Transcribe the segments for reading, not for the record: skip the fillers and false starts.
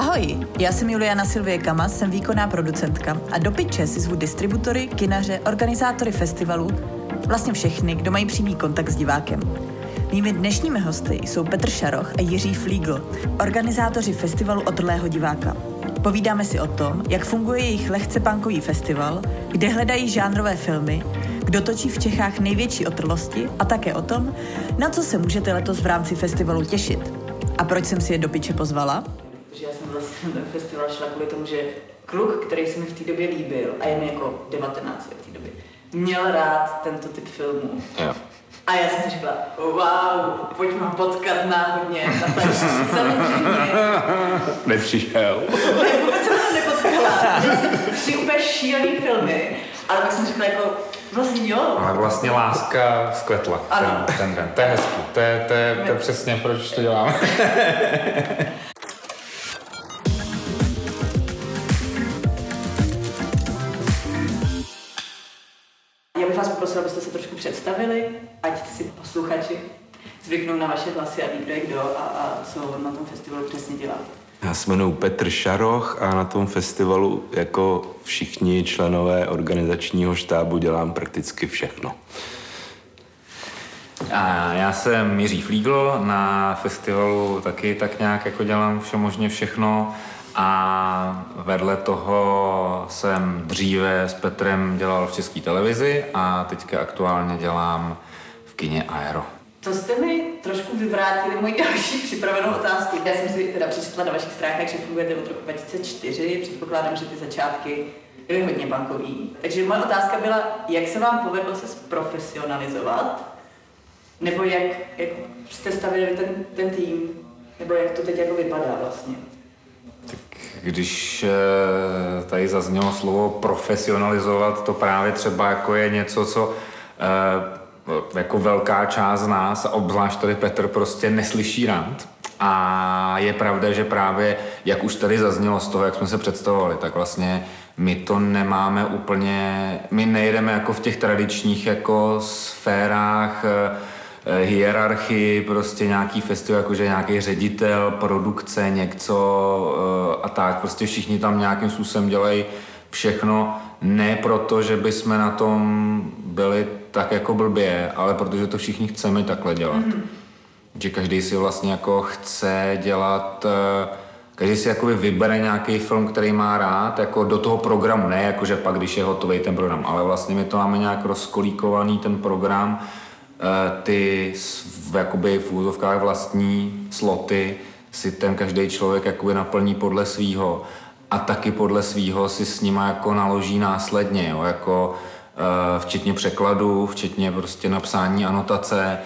Ahoj, já jsem Juliana Silvie Kama, jsem výkonná producentka a do piče si zvu distributory, kinaře, organizátory festivalů, vlastně všechny, kdo mají přímý kontakt s divákem. Mými dnešními hosty jsou Petr Šaroch a Jiří Flígl, organizátoři festivalu Otrlého diváka. Povídáme si o tom, jak funguje jejich lehce punkový festival, kde hledají žánrové filmy, kdo točí v Čechách největší otrlosti a také o tom, na co se můžete letos v rámci festivalu těšit. A proč jsem si je do piče pozvala? Že já jsem vlastně na ten festival šla kvůli tomu, že kluk, který se mi v té době líbil, a je mi jako 19 v té době, měl rád tento typ filmů. Yeah. A já jsem si řekla, wow, pojďme potkat náhodně. Samozřejmě. Nepřišel. Vůbec jsem to nepotkala. Při úplně šílený filmy. Ale pak jsem řekla jako, vlastně jo. A vlastně láska zkvetla. Ten. To je hezký. To je přesně, proč to děláme. Vás poprosila, abyste se trošku představili, ať si posluchači zvyknou na vaše hlasy a ví, kdo je kdo a co na tom festivalu přesně dělá. Já se jmenuji Petr Šaroch a na tom festivalu jako všichni členové organizačního štábu dělám prakticky všechno. A já jsem Jiří Flígl, na festivalu taky tak nějak jako dělám všemožně všechno. A vedle toho jsem dříve s Petrem dělal v České televizi a teďka aktuálně dělám v kině Aero. To jste mi trošku vyvrátili moji další připravenou otázku. Já jsem si teda přečetla na vašich stránkách, že fungujete od roku 2004, předpokládám, že ty začátky byly hodně bankový. Takže moje otázka byla, jak se vám povedlo se zprofesionalizovat, nebo jak jste stavili ten tým, nebo jak to teď jako vypadá vlastně? Když tady zaznělo slovo profesionalizovat, to právě třeba jako je něco, co jako velká část z nás, obzvlášť tady Petr, prostě neslyší rád. A je pravda, že právě, jak už tady zaznělo z toho, jak jsme se představovali, tak vlastně my to nemáme úplně, my nejdeme jako v těch tradičních jako sférách, hierarchii, prostě nějaký festival, jakože nějaký ředitel, produkce, něco a tak. Prostě všichni tam nějakým způsobem dělají všechno. Ne proto, že bychom na tom byli tak jako blbě, ale protože to všichni chceme takhle dělat. Že každý si vlastně jako chce dělat, každý si jakoby vybere nějaký film, který má rád, jako do toho programu, ne jakože pak, když je hotový ten program, ale vlastně my to máme nějak rozkolíkovaný ten program, ty jakoby v úzovkách vlastní sloty si ten každý člověk jakoby naplní podle svýho a taky podle svýho si s nima jako naloží následně, jo? Jako včetně překladu, včetně prostě napsání anotace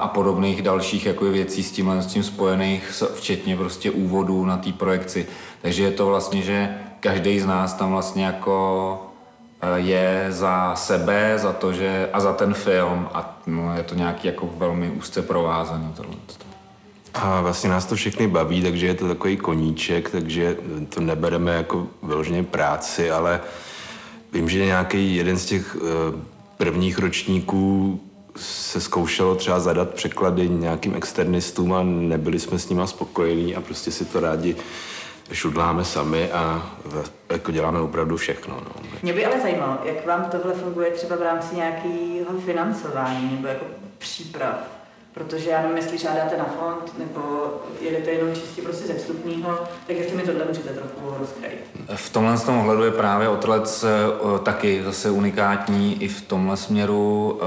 a podobných dalších jakoby věcí s tím spojených, včetně prostě úvodů na té projekci. Takže je to vlastně, že každý z nás tam vlastně jako je za sebe, za to, že a za ten film a no, je to nějaký jako velmi úzce provázaný tohle. A vlastně nás to všechny baví, takže je to takový koníček, takže to nebereme jako vyloženě práci, ale vím, že nějaký jeden z těch prvních ročníků se zkoušelo třeba zadat překlady nějakým externistům a nebyli jsme s nima spokojení a prostě si to rádi šudláme sami a jako děláme opravdu všechno. No. Mě by ale zajímalo, jak vám tohle funguje třeba v rámci nějakého financování nebo jako příprav, protože já nevím, jestli žádáte na fond nebo jedete jenom čistě prostě ze vstupního, tak jestli mi tohle můžete trochu rozkrajit. V tomhle z toho ohledu je právě Otrlec taky zase unikátní i v tomhle směru,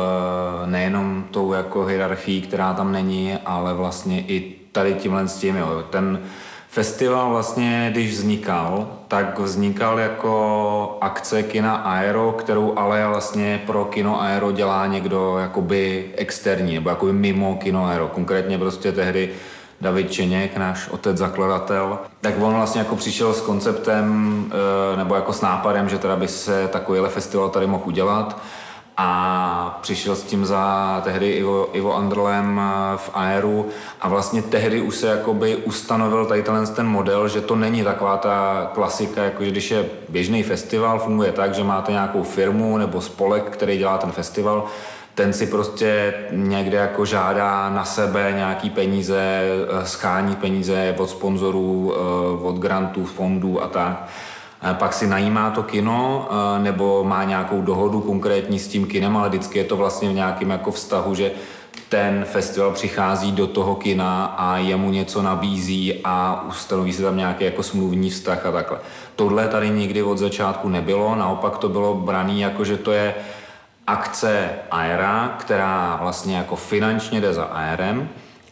nejenom tou jako hierarchií, která tam není, ale vlastně i tady tímhle s tím, jo, ten festival vlastně, když vznikal, tak vznikal jako akce Kina Aero, kterou ale vlastně pro Kino Aero dělá někdo jakoby externí, nebo jakoby mimo Kino Aero. Konkrétně prostě tehdy David Čeněk, náš otec zakladatel, tak on vlastně jako přišel s konceptem, nebo jako s nápadem, že teda by se takovýhle festival tady mohl udělat. A přišel s tím za tehdy Ivo Andrlem v Aeru a vlastně tehdy už se jakoby ustanovil tady ten model, že to není taková ta klasika, jakože když je běžný festival, funguje tak, že máte nějakou firmu nebo spolek, který dělá ten festival, ten si prostě někde jako žádá na sebe nějaký peníze, schání peníze od sponzorů, od grantů, fondů a tak. Pak si najímá to kino, nebo má nějakou dohodu konkrétní s tím kinem, ale vždycky je to vlastně v nějakém jako vztahu, že ten festival přichází do toho kina a jemu něco nabízí a ustanoví se tam nějaký jako smluvní vztah a takhle. Tohle tady nikdy od začátku nebylo, naopak to bylo braný jako, že to je akce Aera, která vlastně jako finančně jde za Aerem,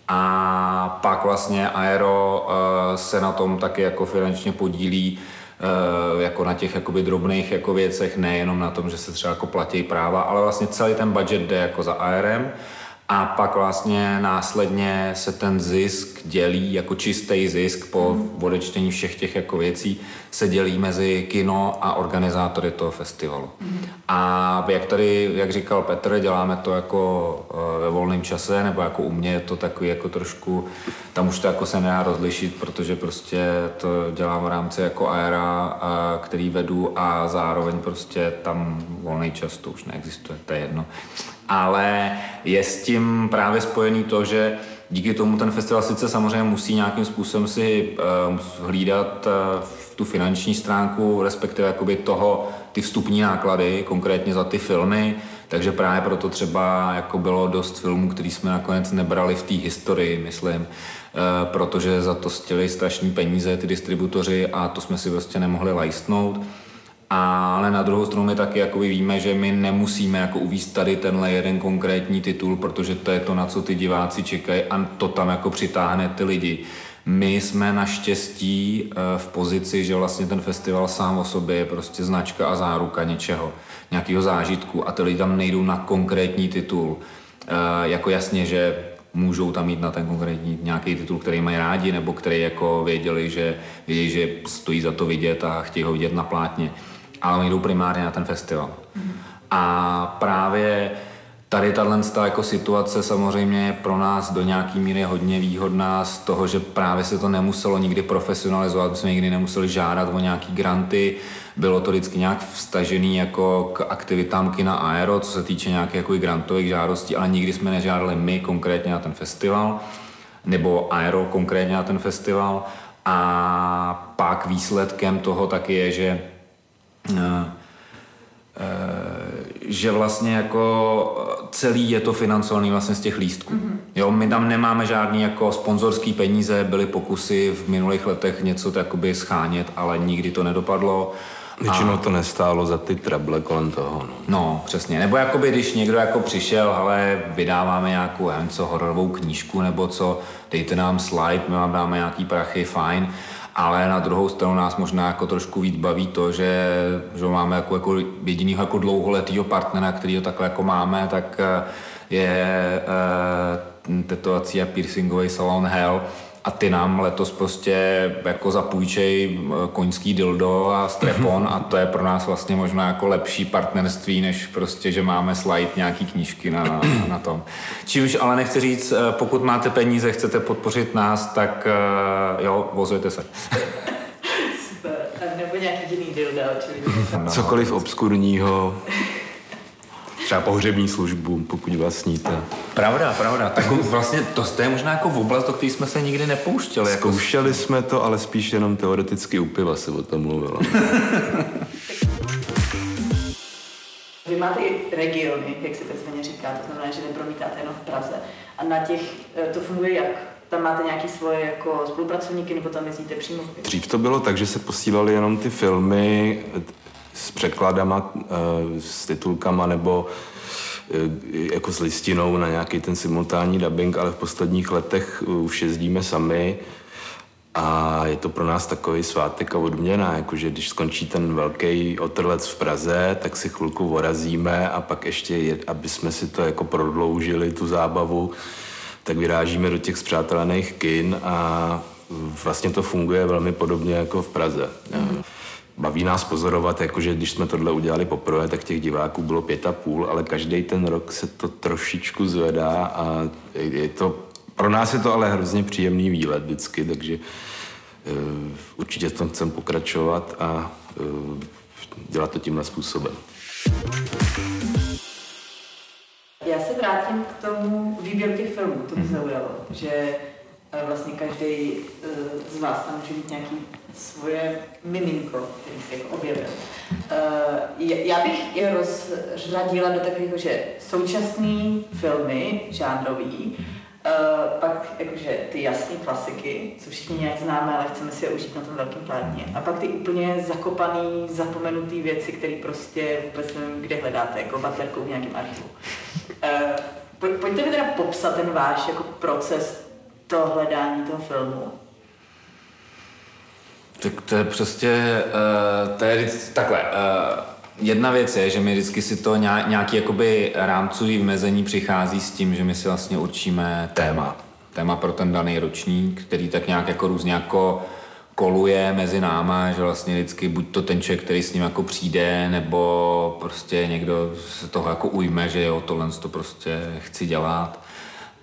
a pak vlastně Aero se na tom taky jako finančně podílí jako na těch jakoby drobných jako věcech, nejenom na tom, že se třeba jako platí práva, ale vlastně celý ten budget jde jako za Aerem. A pak vlastně následně se ten zisk dělí, jako čistý zisk po odečtení všech těch jako věcí, se dělí mezi kino a organizátory toho festivalu. A jak tady, jak říkal Petr, děláme to jako ve volném čase, nebo jako u mě je to takový jako trošku, tam už to jako se nedá rozlišit, protože prostě to dělám v rámci jako Aera, který vedu, a zároveň prostě tam volný čas to už neexistuje, to je jedno. Ale je s tím právě spojený to, že díky tomu ten festival sice samozřejmě musí nějakým způsobem si hlídat tu finanční stránku, respektive jakoby toho, ty vstupní náklady, konkrétně za ty filmy, takže právě proto třeba jako bylo dost filmů, který jsme nakonec nebrali v té historii, myslím, protože za to chtěli strašný peníze ty distributoři a to jsme si prostě nemohli lajstnout. Ale na druhou stranu my taky jakoby víme, že my nemusíme jako uvízt tady tenhle jeden konkrétní titul, protože to je to, na co ty diváci čekají a to tam jako přitáhne ty lidi. My jsme naštěstí v pozici, že vlastně ten festival sám o sobě je prostě značka a záruka něčeho, nějakého zážitku, a ty lidi tam nejdou na konkrétní titul. Jako jasně, že můžou tam jít na ten konkrétní nějaký titul, který mají rádi, nebo který jako věděli, že stojí za to vidět a chtějí ho vidět na plátně. Ale oni jdou primárně na ten festival. A právě tady tato jako situace samozřejmě je pro nás do nějaký míry hodně výhodná z toho, že právě se to nemuselo nikdy profesionalizovat, my jsme nikdy nemuseli žádat o nějaký granty, bylo to vždycky nějak vstažený jako k aktivitám kina Aero, co se týče nějakých jako grantových žádostí, ale nikdy jsme nežádali my konkrétně na ten festival, nebo Aero konkrétně na ten festival. A pak výsledkem toho taky je, že vlastně jako celý je to financovaný vlastně z těch lístků. Jo, my tam nemáme žádný jako sponzorský peníze, byly pokusy v minulých letech něco takoby schánět, ale nikdy to nedopadlo. Většinou to nestálo za ty trable kolem toho. No, přesně. Nebo jakoby, když někdo jako přišel, ale vydáváme nějakou, nevím co, hororovou knížku nebo co, dejte nám slide, my vám dáme nějaký prachy, fajn. Ale na druhou stranu nás možná jako trošku víc baví to, že máme jako jedinýho jako dlouholetýho partnera, kterýho takhle jako máme, tak je tetovací a piercingový salon Hell, a ty nám letos prostě jako zapůjčej koňský dildo a strepon, a to je pro nás vlastně možná jako lepší partnerství, než prostě, že máme slide nějaký knížky na tom. Čímž ale nechci říct, pokud máte peníze, chcete podpořit nás, tak jo, vozujte se. Super, nebo nějaký jiný dildo, očividně. Cokoliv obskurního. Třeba pohřební službu, pokud vlastníte. Pravda. Tak vlastně to je možná jako v oblast, do které jsme se nikdy nepouštěli. Zkoušeli jako jsme to, ale spíš jenom teoreticky u piva se o tom mluvilo. Vy máte i regiony, jak se takzvaně říká, to znamená, že nepromítáte jenom v Praze. A na těch to funguje jak? Tam máte nějaké svoje jako spolupracovníky, nebo tam jezdíte přímo? Dřív to bylo tak, že se posílali jenom ty filmy s překladama, s titulkama nebo jako s listinou na nějaký ten simultánní dubbing, ale v posledních letech už jezdíme sami a je to pro nás takový svátek a odměna, jakože když skončí ten velký otrlec v Praze, tak si chvilku vorazíme a pak ještě, aby jsme si to jako prodloužili, tu zábavu, tak vyrážíme do těch spřátelených kin a vlastně to funguje velmi podobně jako v Praze. Baví nás pozorovat, jakože když jsme tohle udělali poprvé, tak těch diváků bylo 5,5, ale každý ten rok se to trošičku zvedá a je to, pro nás je to ale hrozně příjemný výlet vždycky, takže určitě v tom chcem pokračovat a dělat to tímhle způsobem. Já vrátím k tomu výběru těch filmů, to mě zaujalo, že vlastně každý z vás tam může mít nějaký svoje miminko, který se jako objevil. Já bych je rozřadila do takového, že současné filmy žánrový, pak jakože ty jasné klasiky, co všichni nějak známe, ale chceme si je užít na tom velkém plátně. A pak ty úplně zakopané, zapomenuté věci, které prostě vůbec nevím, kde hledáte, jako baterkou v nějakém archivu. Pojďte mi teda popsat ten váš jako proces toho hledání toho filmu. Tak to je prostě, takhle, jedna věc je, že mi vždycky si to nějaký jakoby rámcový vymezení přichází s tím, že my si vlastně určíme téma pro ten daný ročník, který tak nějak jako různě jako koluje mezi náma, že vlastně vždycky buď to ten člověk, který s ním jako přijde, nebo prostě někdo se toho jako ujme, že jo, tohle to prostě chci dělat.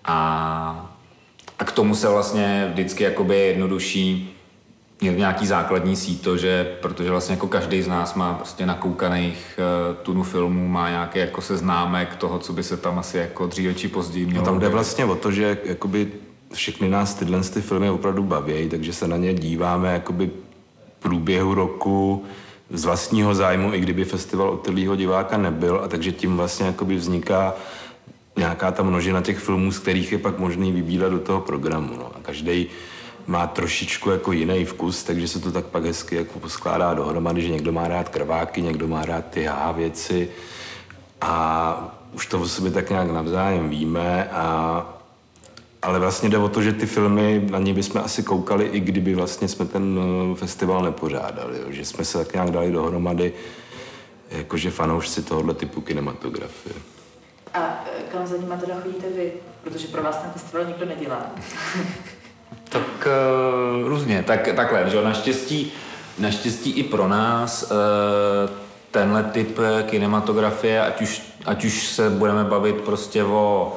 A k tomu se vlastně vždycky jakoby jednodušší nějaký základní síto, že protože vlastně jako každý z nás má prostě nakoukaných tunu filmů, má nějaký jako seznámek toho, co by se tam asi jako dříve či později mělo. No, tam jde vlastně o to, že jakoby všechny nás tyhle ty filmy opravdu baví, takže se na ně díváme jakoby průběhu roku z vlastního zájmu, i kdyby festival odtylýho diváka nebyl, a takže tím vlastně jakoby vzniká nějaká ta množina těch filmů, z kterých je pak možný vybírat do toho programu. No. A každý má trošičku jako jiný vkus, takže se to tak pak hezky jako poskládá dohromady, že někdo má rád krváky, někdo má rád ty věci a už to o sobě tak nějak navzájem víme, ale vlastně jde o to, že ty filmy, na ně bychom asi koukali, i kdyby vlastně jsme ten festival nepořádali, jo? Že jsme se tak nějak dali dohromady jakože fanoušci tohohle typu kinematografie. A kam za nima teda chodíte vy? Protože pro vás ten festival nikdo nedělá. Tak různě, takhle, že naštěstí i pro nás tenhle typ kinematografie, ať už se budeme bavit prostě o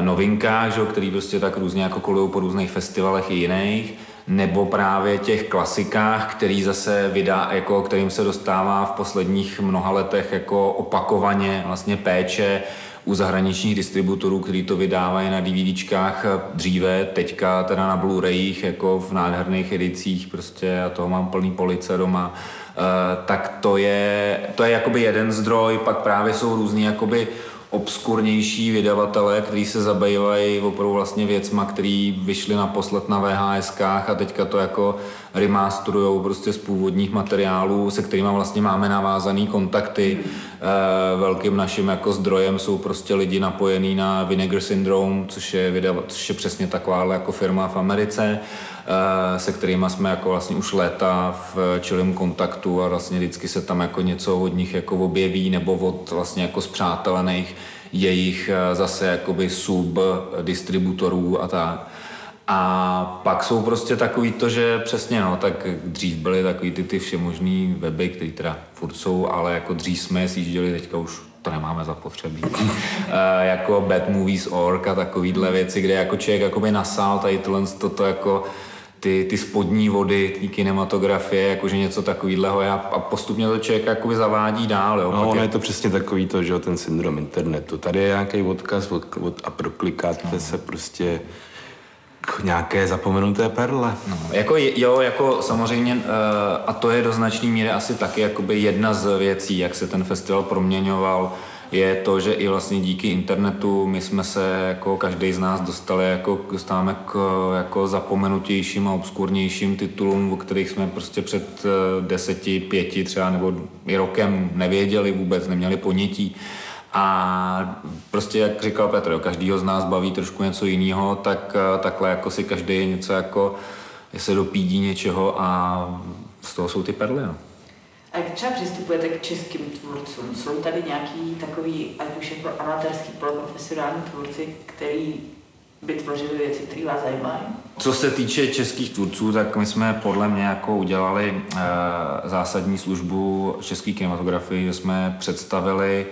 novinkách, že, který prostě tak různě jako kolujou po různých festivalech i jiných, nebo právě těch klasikách, který zase vydá, jako kterým se dostává v posledních mnoha letech jako opakovaně vlastně péče u zahraničních distributorů, kteří to vydávají na DVDčkách dříve, teďka teda na Blu-rayích, jako v nádherných edicích prostě, a toho mám plný police doma, tak to je jakoby jeden zdroj, pak právě jsou různý jakoby obskurnější vydavatele, kteří se zabývají opravdu vlastně věcma, který vyšly naposled na VHSkách a teďka to jako remasterujou prostě z původních materiálů, se kterými vlastně máme navázané kontakty. Velkým naším jako zdrojem jsou prostě lidi napojení na Vinegar Syndrome, což je přesně taková jako firma v Americe, se kterými jsme jako vlastně už léta v čilém kontaktu a vlastně vždycky se tam jako něco od nich jako objeví, nebo od vlastně jako zpřátelených jejich zase jakoby subdistributorů a tak. A pak jsou prostě takový to, že přesně no, tak dřív byly takový ty všemožný weby, které teda furt jsou, ale jako dřív jsme je sjížděli, teďka už to nemáme zapotřebí, jako Bad Movies.org a takovýhle věci, kde jako člověk jakoby nasál tady toto jako ty spodní vody, ty kinematografie, jakože něco takovýhleho a postupně to člověk jakoby zavádí dál. Jo? No, ono je to přesně takový to, že ten syndrom internetu. Tady je nějaký odkaz a proklikáte se prostě k nějaké zapomenuté perle. No, jako jo, jako samozřejmě, a to je do značné míry asi taky jakoby jedna z věcí, jak se ten festival proměňoval, je to, že i vlastně díky internetu my jsme se jako každý z nás dostali jako dostáváme k jako zapomenutějším a obskurnějším titulům, o kterých jsme prostě před 10, 5 třeba nebo i rokem nevěděli vůbec, neměli ponětí. A prostě, jak říkal Petr, každýho z nás baví trošku něco jiného, tak takhle jako si každý něco jako se dopídí něčeho a z toho jsou ty perly. No. A jak třeba přistupujete k českým tvůrcům? Jsou tady nějaký takový, ať už jako amatérský, poloprofesionální tvůrci, který by tvořili věci, které vás zajímají? Co se týče českých tvůrců, tak my jsme podle mě jako udělali zásadní službu české kinematografii, že jsme představili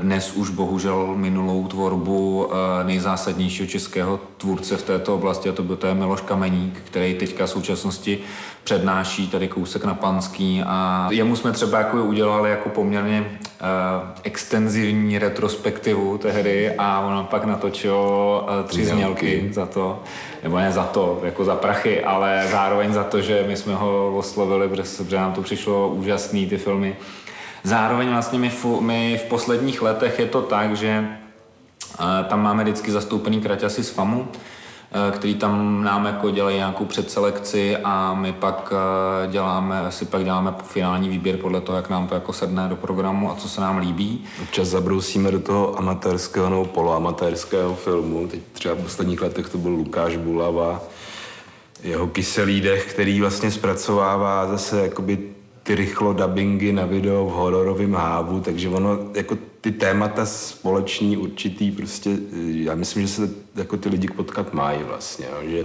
Dnes už bohužel minulou tvorbu nejzásadnějšího českého tvůrce v této oblasti, a to je Miloš Kameník, který teďka v současnosti přednáší tady kousek na Panský, a jemu jsme třeba jako udělali jako poměrně extenzivní retrospektivu tehdy a on pak natočil 3 znělky za to, nebo ne za to, jako za prachy, ale zároveň za to, že my jsme ho oslovili, protože nám to přišlo úžasný ty filmy. Zároveň vlastně my v posledních letech je to tak, že tam máme vždycky zastoupený kraťasy z FAMU, který tam nám jako dělají nějakou předselekci a my pak si pak děláme finální výběr podle toho, jak nám to jako sedne do programu a co se nám líbí. Občas zabrousíme do toho amatérského nebo poloamatérského filmu. Teď třeba v posledních letech to byl Lukáš Bulava, jeho Kyselý dech, který vlastně zpracovává zase jakoby ty rychlo dabingy na video v hororovém hávu, takže ono, jako ty témata společní určitý prostě, já myslím, že se jako ty lidi potkat mají vlastně, no, že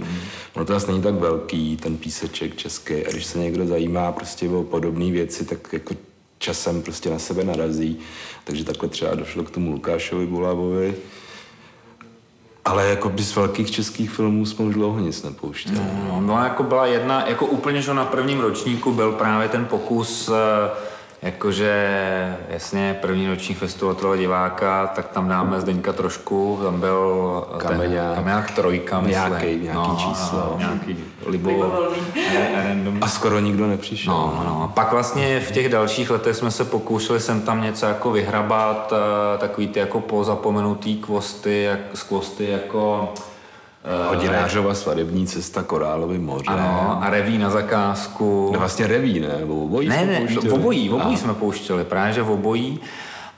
ono to vlastně není tak velký, ten píseček český, a když se někdo zajímá prostě o podobné věci, tak jako časem prostě na sebe narazí, takže takhle třeba došlo k tomu Lukášovi Bulavovi. Ale jako z velkých českých filmů jsme už dlouho nic nepouštěli. No jako byla jedna, jako úplně, že na prvním ročníku byl právě ten pokus, jakože jasně, první ročník festivalu diváka, tak tam dáme Zdeňka trošku, tam byl Kameňák 3, myslím. Nějaký číslo. Nějaký libovolný. A skoro nikdo nepřišel. No. Pak vlastně v těch dalších letech jsme se pokoušeli sem tam něco jako vyhrabat, takový ty jako pozapomenutý skvosty jako Hodinářova svatební cesta, Korálovy moře. Ano, a Reví na zakázku. No vlastně Reví, ne? Obojí jsme pouštěli, právě že obojí.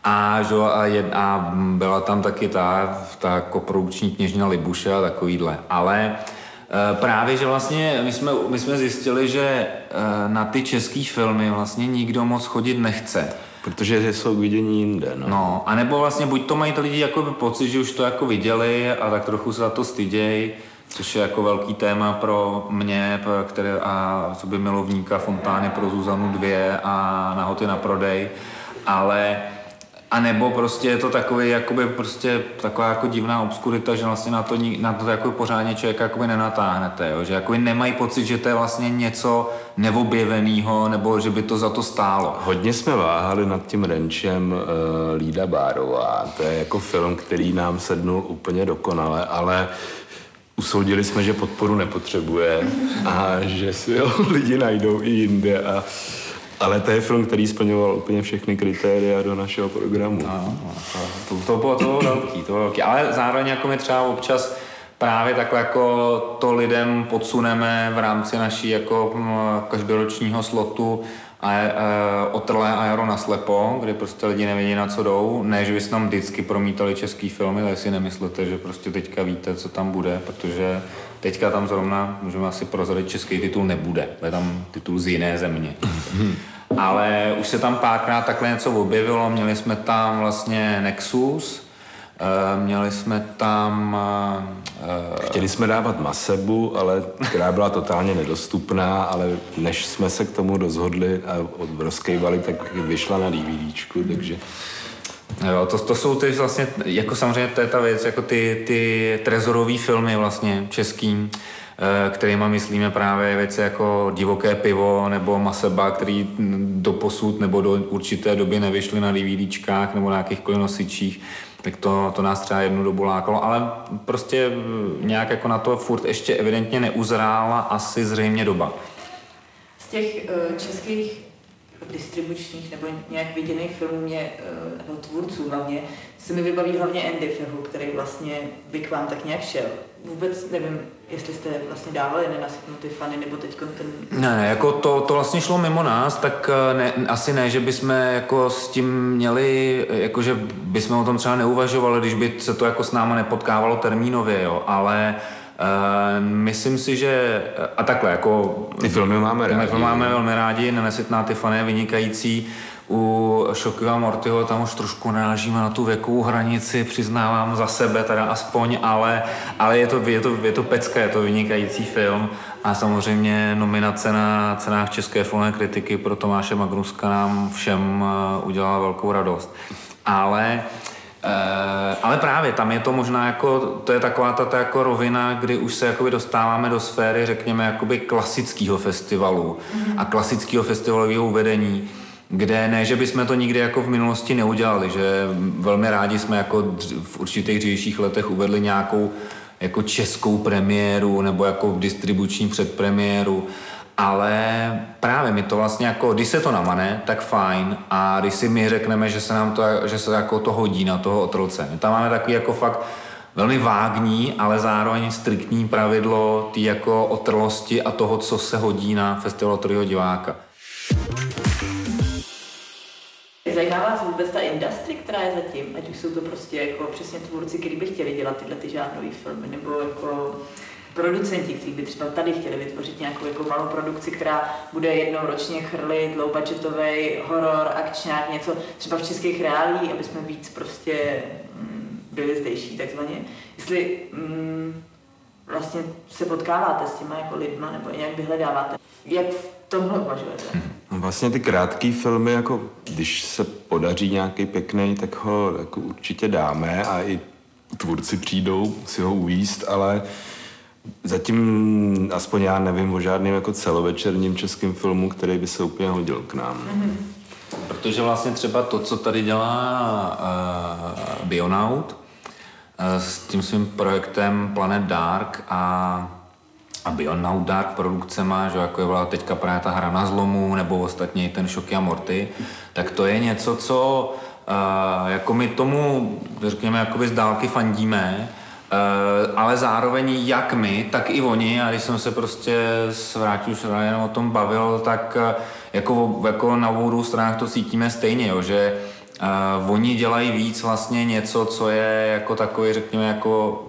A byla tam taky ta koprodukční Kněžna Libuše a takovýhle. Ale právě, že vlastně my jsme zjistili, že na ty český filmy vlastně nikdo moc chodit nechce. Protože jsou k vidění jinde, no. A nebo vlastně buď to mají ty lidi jako pocit, že už to jako viděli a tak trochu se za to styděj, což je jako velký téma pro mě, a co by milovníka Fontány, pro Zuzanu 2 a Nahoty na prodej, ale a nebo prostě je to takový, jakoby prostě taková jako divná obskurita, že vlastně na to jako pořádně člověk jakoby nenatáhnete, jo? Že jakoby nemají pocit, že to je vlastně něco neobjeveného, nebo že by to za to stálo. Hodně jsme váhali nad tím rančem Lída Bárová. To je jako film, který nám sednul úplně dokonale, ale usoudili jsme, že podporu nepotřebuje a že si ho lidi najdou i jinde. Ale to je film, který splňoval úplně všechny kritéria do našeho programu. To bylo velký. Ale zároveň jako my třeba občas právě takhle jako to lidem podsuneme v rámci naší jako každoročního slotu Otrlé aero naslepo, kde prostě lidi nevědí, na co jdou. Ne, že by se nám vždycky promítali český filmy, tak si nemyslete, že prostě teďka víte, co tam bude, protože teďka tam zrovna, můžeme asi prozradit, český titul nebude. Je tam titul z jiné země. Ale už se tam párkrát takhle něco objevilo. Měli jsme tam vlastně Nexus, měli jsme tam... Chtěli jsme dávat Masebu, ale která byla totálně nedostupná, ale než jsme se k tomu rozhodli a rozkejvali, tak vyšla na DVDčku, takže... Jo, to jsou ty vlastně, jako samozřejmě to je ta věc, jako ty trezorový filmy vlastně český, kterýma myslíme právě věci jako Divoké pivo nebo Maseba, který doposud nebo do určité doby nevyšly na DVDčkách nebo na jakýchkoliv nosičích, tak to nás třeba jednu dobu lákalo, ale prostě nějak jako na to furt ještě evidentně neuzrála asi zřejmě doba. Z těch českých distribučních nebo nějak viděných filmů nebo tvůrců hlavně se mi vybaví hlavně Andy Warhol, který vlastně by k vám tak nějak šel. Vůbec nevím, jestli jste vlastně dávali nenasytnuté fany, nebo teďkon ten... Ne, jako to vlastně šlo mimo nás, tak ne, asi ne, že bychom jako s tím měli, jakože bychom o tom třeba neuvažovali, když by se to jako s náma nepotkávalo termínově, jo, ale... myslím si, že... A takhle, jako... Ty filmy máme rádi. Filmy máme velmi rádi, Nenasytná Tiffany je vynikající. U Šokyho Mortyho tam už trošku narážíme na tu věkovou hranici, přiznávám za sebe teda aspoň, ale je to pecka, je to vynikající film. A samozřejmě nominace na cenách České filmové kritiky pro Tomáše Magnuska nám všem udělala velkou radost. Ale právě tam je to možná jako, to je taková ta jako rovina, kdy už se jakoby dostáváme do sféry, řekněme, jakoby klasického festivalu a klasického festivalového vedení, kde ne, že bychom to nikdy jako v minulosti neudělali, že velmi rádi jsme jako v určitých dřívějších letech uvedli nějakou jako českou premiéru nebo jako distribuční předpremiéru, ale právě mi to vlastně jako, když se to namane, tak fajn, a když si my řekneme, že se nám to, že se jako to hodí na toho otrlce. My tam máme takový jako fakt velmi vágní, ale zároveň striktní pravidlo tý jako otrlosti a toho, co se hodí na festival otrlýho diváka. Zajímá vás vůbec ta industrie, která je zatím, ať už jsou to prostě jako přesně tvůrci, kteří by chtěli dělat tyhle ty žánrové filmy, nebo jako producenti, kteří by třeba tady chtěli vytvořit nějakou jako malou produkci, která bude jednou ročně chrlit low-budgetovej horor, akčňák, něco třeba v českých reálí, aby jsme víc prostě byli zdejší takzvaně. Jestli vlastně se potkáváte s těma jako lidma nebo nějak vyhledáváte, jak v tomhle uvažujete? Vlastně ty krátké filmy, jako když se podaří nějaký pěkný, tak ho jako určitě dáme a i tvůrci přijdou si ho ujíst, ale zatím aspoň já nevím o žádném jako celovečerním českém filmu, který by se úplně hodil k nám. Protože vlastně třeba to, co tady dělá Bionaut s tím svým projektem Planet Dark a Bionaut Dark produkcema, že jako je byla teďka právě ta hra na zlomu, nebo ostatně i ten Šoky a Morty, tak to je něco, co jako my tomu, řekněme, jakoby z dálky fandíme, ale zároveň jak my, tak i oni, a když jsem se prostě s Vrátil Šrajem o tom bavil, tak jako na obou stranách to cítíme stejně, jo, že oni dělají víc vlastně něco, co je jako takový, řekněme, jako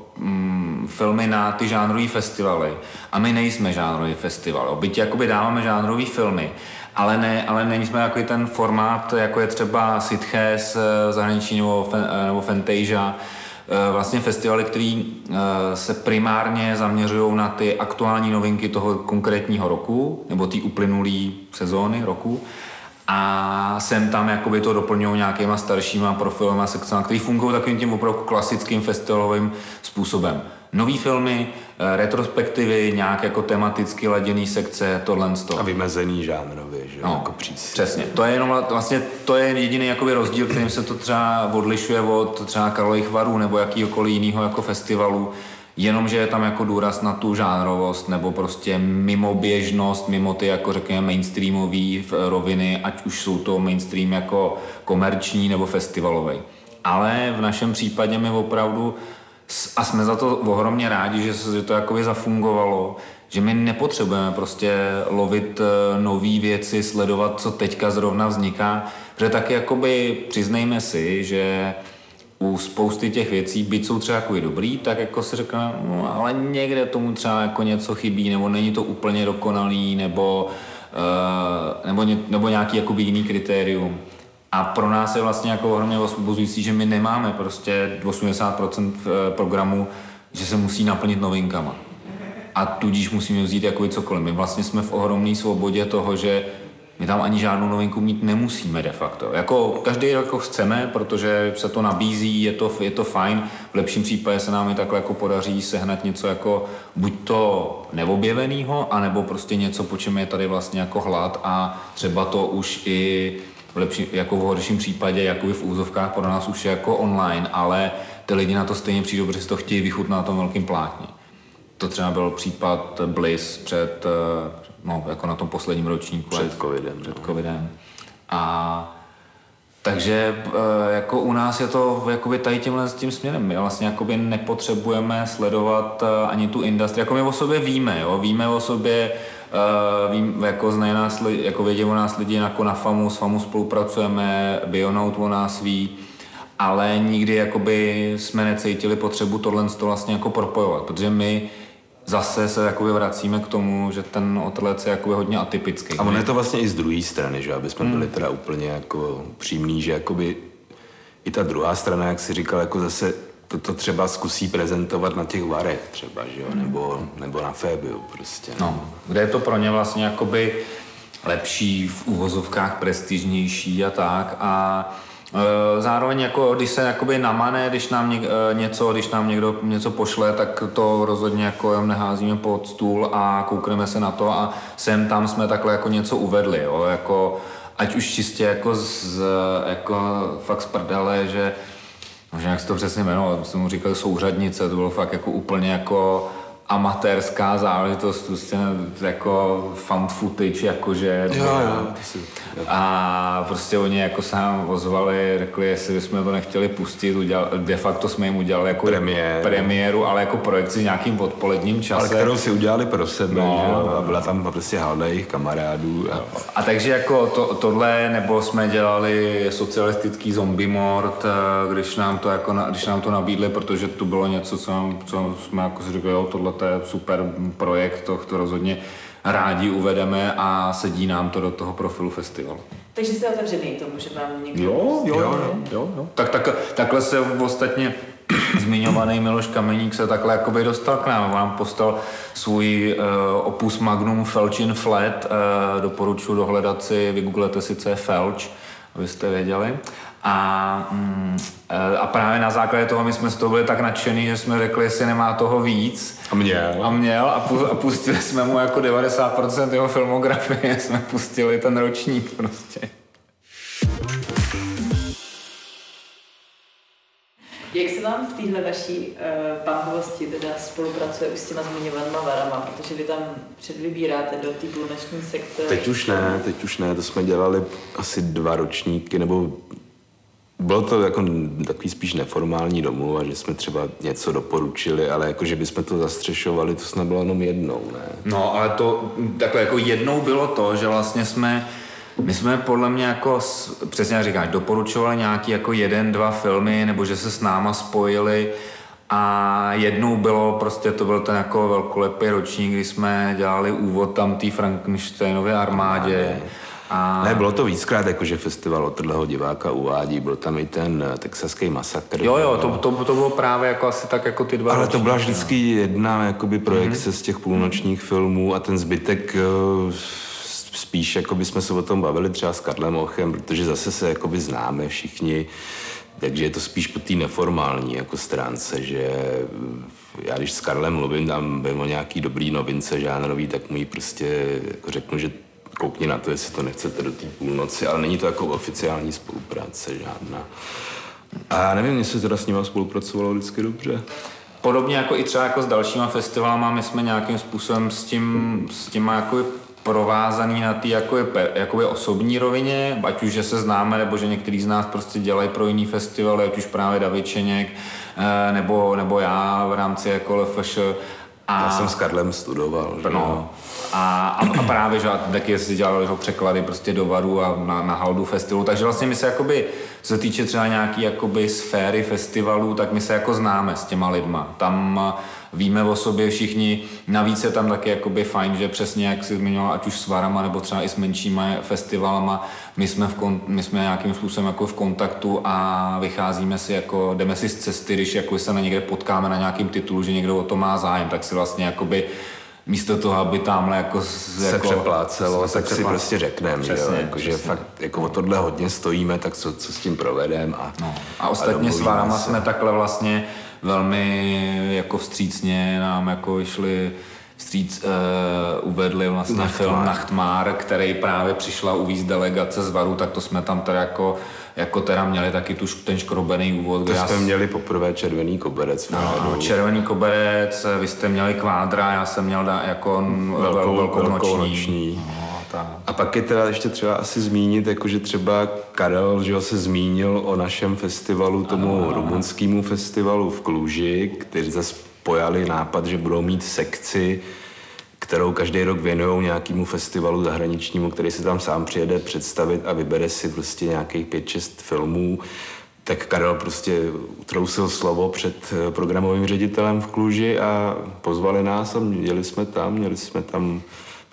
filmy na ty žánrové festivaly. A my nejsme žánrový festival. Byť jakoby dáváme žánrové filmy, ale nejsme jako ten formát, jako je třeba Sitges zahraniční nebo Fantasia, vlastně festivaly, které se primárně zaměřují na ty aktuální novinky toho konkrétního roku, nebo ty uplynulé sezóny roku, a sem tam jakoby to doplňují nějakýma staršíma profilovými sekcemi, které fungují takovým tím opravdu klasickým festivalovým způsobem. Nový filmy, retrospektivy, nějak jako tematicky laděný sekce, tohle. A vymezený žánrově, že no, jako přísně. Přesně. To je jenom vlastně, to je jediný jakoby rozdíl, kterým se to třeba odlišuje od třeba Karlových Varů nebo jakýkoliv jiného jako festivalu, jenomže je tam jako důraz na tu žánrovost nebo prostě mimoběžnost, mimo ty jako řekněme mainstreamové roviny, ať už jsou to mainstream jako komerční nebo festivalový. Ale v našem případě my opravdu a jsme za to ohromně rádi, že to jakoby zafungovalo, že my nepotřebujeme prostě lovit nové věci, sledovat, co teďka zrovna vzniká, protože taky jakoby přiznejme si, že u spousty těch věcí, byť jsou třeba jakoby dobrý, tak jako si řekneme, no, ale někde tomu třeba jako něco chybí, nebo není to úplně dokonalý, nebo nějaký jakoby jiný kritérium. A pro nás je vlastně jako ohromně osvobozující, že my nemáme prostě 80% programu, že se musí naplnit novinkama. A tudíž musíme vzít jako cokoliv. My vlastně jsme v ohromné svobodě toho, že my tam ani žádnou novinku mít nemusíme de facto. Jako každý jako chceme, protože se to nabízí, je to fajn. V lepším případě se nám i takhle jako podaří sehnat něco jako buď to neobjevenýho, anebo prostě něco, po čem je tady vlastně jako hlad, a třeba to už i jako v horším případě, jako v úzovkách pro nás už je jako online, ale ty lidi na to stejně přijdou, protože si to chtějí vychutnat na tom velkým plátně. To třeba byl případ Bliss před, no, jako na tom posledním ročníku. Před covidem. A takže jako u nás je to jakoby tady tímhle s tím směrem. My vlastně jakoby nepotřebujeme sledovat ani tu industrii. Jako my o sobě víme, jo? Víme o sobě, vím, jako znají nás, jako vědí o nás lidi jako na FAMU, s FAMU spolupracujeme, Bionaut o nás ví, ale nikdy jakoby jsme necítili potřebu tohle vlastně jako propojovat, protože my zase se jakoby vracíme k tomu, že ten otrlec je jakoby hodně atypický. A ono je to vlastně i z druhé strany, že aby jsme byli teda úplně jako přímní, že jakoby i ta druhá strana, jak si říkal, jako zase to třeba zkusí prezentovat na těch varech třeba, že jo, nebo na Fébiu prostě. No, kde je to pro ně vlastně jakoby lepší, v úvozovkách prestižnější a tak, a Zároveň jako, když se jakoby namane, když nám někdo něco pošle, tak to rozhodně jako neházíme pod stůl a koukneme se na to a sem tam jsme takhle jako něco uvedli, jo, jako ať už čistě jako fakt z prdele, že možná jak se to přesně jmenovalo, jsem mu říkal souřadnice, to bylo fakt jako úplně jako amatérská záležitost, prostě jako fan footage, jakože... A prostě oni jako se nám ozvali, řekli, jestli bychom to nechtěli pustit, de facto jsme jim udělali jako premiéru, ale jako projekci nějakým odpoledním časem. Ale kterou si udělali pro sebe, no, a byla tam prostě halda jejich kamarádů. A takže jako tohle, nebo jsme dělali socialistický zombimord, když nám to nabídli, protože to bylo něco, co jsme jako si řekli, jo, tohle to je super projekt, to rozhodně rádi uvedeme a sedí nám to do toho profilu festivalu. Takže jste otevřený tomu, že vám někdo... Jo. Takhle se ostatně zmiňovaný Miloš Kameník se takhle jakoby dostal k nám. Vám postal svůj opus magnum Felch in Flat. Doporučuji dohledat si, vygooglete si, co je Felch, abyste věděli. A právě na základě toho my jsme z toho byli tak nadšený, že jsme řekli, jestli nemá toho víc. A pustili jsme mu jako 90% jeho filmografie, jsme pustili ten ročník prostě. Jak se vám v téhle vaší panhovosti teda spolupracuje už s těma zmiňovanýma varama? Protože vy tam předvybíráte do té pluneční sekce. Teď už ne, to jsme dělali asi 2 ročníky, nebo bylo to jako takový spíš neformální domluva, že jsme třeba něco doporučili, ale jako, že bychom to zastřešovali, to snad bylo jenom jednou, ne? No, ale to takhle jako jednou bylo to, že vlastně my jsme podle mě jako, přesně jak říkáš, doporučovali nějaký jako 1-2 filmy, nebo že se s náma spojili a jednou bylo prostě, to byl ten jako velkolepý ročník, kdy jsme dělali úvod tam té Frankensteinově armádě. Ne, bylo to víckrát, jakože festival od tohoto diváka uvádí, byl tam i ten texaský masakr. Jo, to bylo právě jako asi tak jako ty 2 Ale ročníky, to byla vždycky jedna jakoby projekce z těch půlnočních filmů a ten zbytek spíš jakoby jsme se o tom bavili třeba s Karlem Ochem, protože zase se jakoby známe všichni, takže je to spíš po té neformální jako stránce, že já když s Karlem mluvím, tam vím o nějaký dobrý novince žánrový, tak mu ji prostě jako řeknu, že koukni na to, jestli to nechcete do té půlnoci, ale není to jako oficiální spolupráce žádná. A já nevím, jestli teda s nima spolupracovalo vždycky dobře. Podobně jako i třeba jako s dalšíma festivalama, my jsme nějakým způsobem s těma jako provázaný na té jako osobní rovině, ať už, že se známe, nebo že některý z nás prostě dělají pro jiný festivaly, ať už právě David Čeněk, nebo já v rámci jako LFŠ. Já jsem s Karlem studoval. No. A právě, že taky si dělali jeho překlady prostě do varu a na haldu festivalu. Takže vlastně my se jakoby, co se týče třeba nějaký jakoby sféry festivalů, tak my se jako známe s těma lidma. Tam víme o sobě všichni. Navíc je tam taky jakoby fajn, že přesně jak si zmiňoval, ať už s varama, nebo třeba i s menšíma festivalama, my jsme nějakým způsobem jako v kontaktu a vycházíme si jako, jdeme si z cesty, když jako se na někde potkáme na nějakým titulu, že někdo o to má zájem, tak si vlastně jakoby místo toho, aby tamhle jako... Se přeplácelo, tak si prostě řekneme, že fakt jako o tohle hodně stojíme, tak co s tím provedeme a ostatně s váma jsme takhle vlastně velmi jako vstřícně nám jako vyšli vstříc, uvedli vlastně film Nachtmar, který právě přišla uvízt delegace z Varu, tak to jsme tam teda jako teda měli taky ten škrobený úvod. To jsme měli poprvé červený koberec. Ano, červený koberec, vy jste měli kvádra, já jsem měl jako velkou noční. A pak je teda ještě třeba asi zmínit, jakože třeba Karel, že se zmínil o našem festivalu, tomu rumunskému festivalu v Kluži, který zase pojali nápad, že budou mít sekci, kterou každý rok věnují nějakému festivalu zahraničnímu, který si tam sám přijede představit a vybere si prostě nějakých 5-6 filmů. Tak Karel prostě utrousil slovo před programovým ředitelem v Kluži a pozvali nás a byli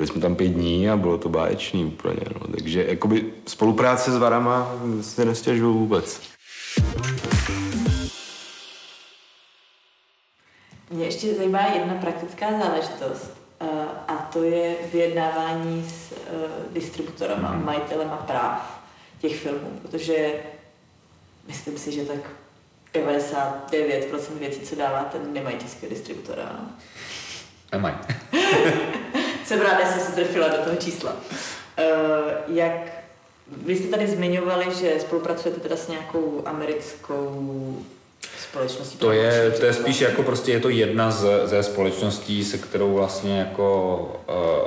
jsme tam 5 dní a bylo to báječný úplně. No. Takže jakoby spolupráce s varama se nestěžují vůbec. Mě ještě zajímá jedna praktická záležitost a to je vyjednávání s distributorem a majitelem a práv těch filmů, protože myslím si, že tak 99% věcí, co dáváte, nemají českého distributora. No? Nemají. Jsem ráda, jsem se trefila do toho čísla. Jak vy jste tady zmiňovali, že spolupracujete teda s nějakou americkou společností? To je spíš jako prostě je to jedna ze společností, se kterou vlastně jako,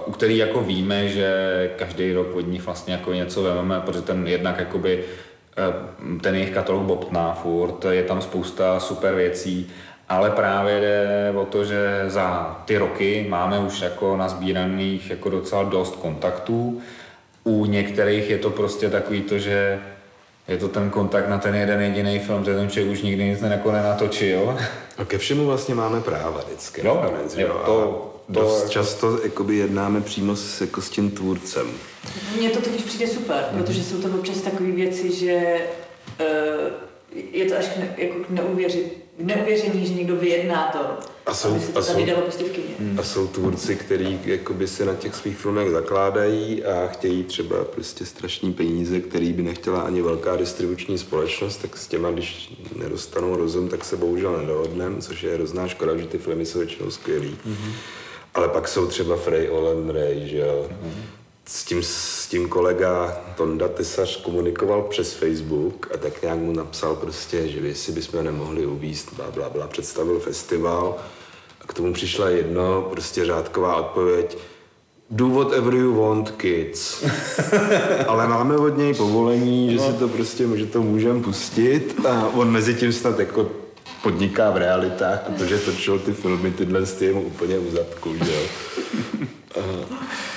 u který jako víme, že každý rok od nich vlastně jako něco vememe, protože ten jednak jakoby ten jejich katalog bobtná furt, je tam spousta super věcí, ale právě jde o to, že za ty roky máme už jako nazbíraných jako docela dost kontaktů. U některých je to prostě takový to, že je to ten kontakt na ten jeden jediný film, že ten člověk už nikdy nic nenatočil. A ke všemu vlastně máme práva vždycky. No, nakonec, jo, dost často jakoby jednáme přímo jako s tím tvůrcem. Mně to totiž přijde super, protože jsou to občas takové věci, že je to až jako neuvěření, že někdo vyjedná to, a jsou tvůrci, který jakoby se na těch svých filmech zakládají a chtějí třeba prostě strašný peníze, který by nechtěla ani velká distribuční společnost, tak s těma, když nedostanou rozum, tak se bohužel nedohodneme, což je hrozná škoda, že ty filmy jsou většinou skvělý. Mm-hmm. Ale pak jsou třeba Frey Olen Ray, že jo. Mm-hmm. S tím kolega Tonda Tesař komunikoval přes Facebook a tak nějak mu napsal prostě, že jestli bychom nemohli uvízt, blablabla, představil festival a k tomu přišla prostě řádková odpověď. Do whatever you want, kids. Ale máme od něj povolení, že si to prostě můžeme pustit a on mezi tím snad jako podniká v realitách, protože točil ty filmy, tyhle s tím úplně u zadku, že jo.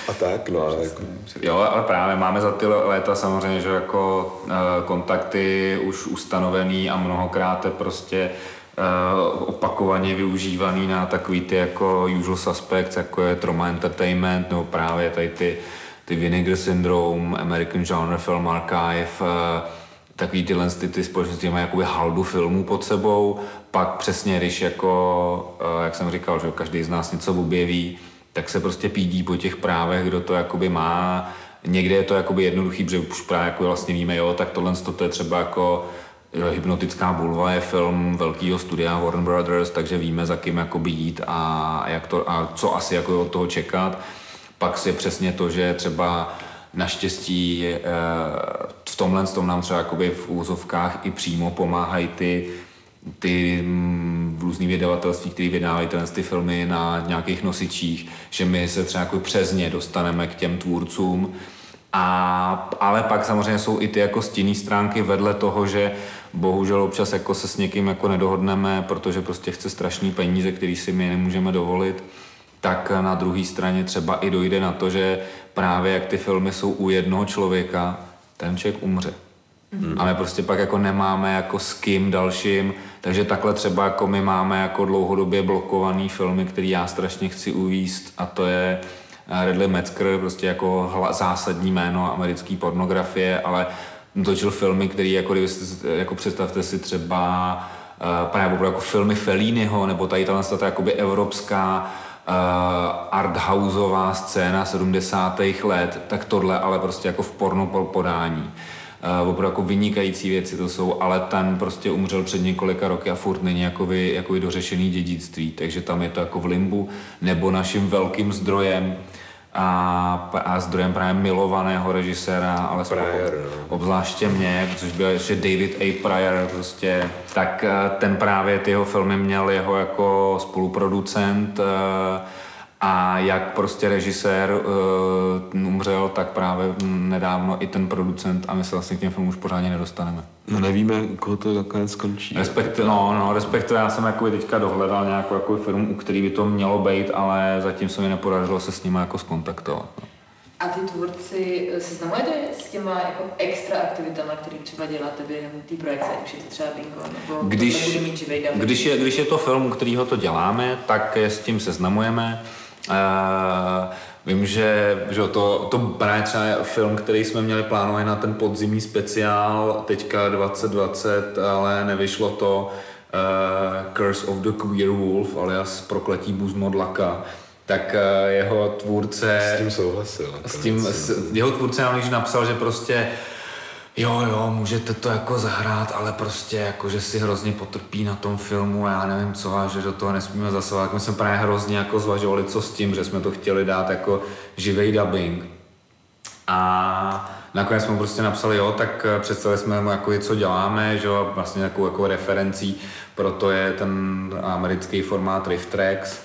A tak, no. Jo, ale právě máme za ty léta samozřejmě, že jako kontakty už ustanovený a mnohokrát prostě opakovaně využívaný na takový ty jako usual suspects, jako je Troma Entertainment, nebo právě tady ty Vinegar Syndrome, American Genre Film Archive, takový tyhle ty společnosti mají jakoby haldu filmů pod sebou, pak přesně, když jako, jak jsem říkal, že každý z nás něco objeví, tak se prostě pídí po těch právech, kdo to jakoby má. Někde je to jakoby jednoduchý, protože už právě jako vlastně víme, jo, tak tohle to je třeba jako Hypnotická bulva je film velkého studia Warner Brothers, takže víme, za kým jakoby jít a co asi jako od toho čekat. Pak je přesně to, že třeba naštěstí v tomhle tom nám třeba jakoby v úzovkách i přímo pomáhají ty různý vydavatelství, které vydávají ty filmy na nějakých nosičích, že my se třeba jako přes ně dostaneme k těm tvůrcům. Ale pak samozřejmě jsou i ty jako stinné stránky vedle toho, že bohužel občas jako se s někým jako nedohodneme, protože prostě chce strašný peníze, který si my nemůžeme dovolit. Tak na druhé straně třeba i dojde na to, že právě jak ty filmy jsou u jednoho člověka, ten člověk umře. A my prostě pak jako nemáme jako s kým dalším, takže takhle třeba jako my máme jako dlouhodobě blokovaný filmy, který já strašně chci uvíst, a to je Ridley Metzger, prostě jako zásadní jméno americké pornografie, ale točil filmy, který jako, jako představte si třeba právě jako filmy Felliniho, nebo tady ta jakoby evropská arthouseová scéna 70. let, tak tohle ale prostě jako v porno podání. Opravdu jako vynikající věci to jsou, ale ten prostě umřel před několika roky a furt není jakoby dořešený dědictví, takže tam je to jako v limbu, nebo naším velkým zdrojem a zdrojem právě milovaného režiséra, ale obzvláště mě, což byl ještě David A. Pryor prostě, tak ten právě ty jeho filmy měl jeho jako spoluproducent, a jak prostě režisér umřel, tak právě nedávno i ten producent a my se vlastně k těm filmům už pořádně nedostaneme. No nevíme, koho to nakonec skončí. Respektive já jsem jako teďka dohledal nějakou jako firmu, u který by to mělo být, ale zatím se mi nepodařilo se s nimi jako skontaktovat. No. A ty tvůrci se seznamujete s těma jako extra aktivitama, které třeba děláte během té projekce, ať už je to třeba bingo, nebo když je to film, u kterého to děláme, tak s tím seznamujeme. Vím, že to právě třeba je film, který jsme měli plánovat na ten podzimní speciál teďka 2020, ale nevyšlo to. Curse of the Queer Wolf, alias Prokletí bůzmodlaka. Tak jeho tvůrce... S tím souhlasil. Jeho tvůrce nám napsal, že prostě jo, můžete to jako zahrát, ale prostě jako, že si hrozně potrpí na tom filmu a já nevím co a že do toho nesmíme zasahovat. My jsme právě hrozně jako zvažovali, co s tím, že jsme to chtěli dát jako živej dubbing. A nakonec jsme prostě napsali, jo, tak představili jsme mu, jako, co děláme, že jo, vlastně nějakou jako referencí, proto je ten americký formát Riff Tracks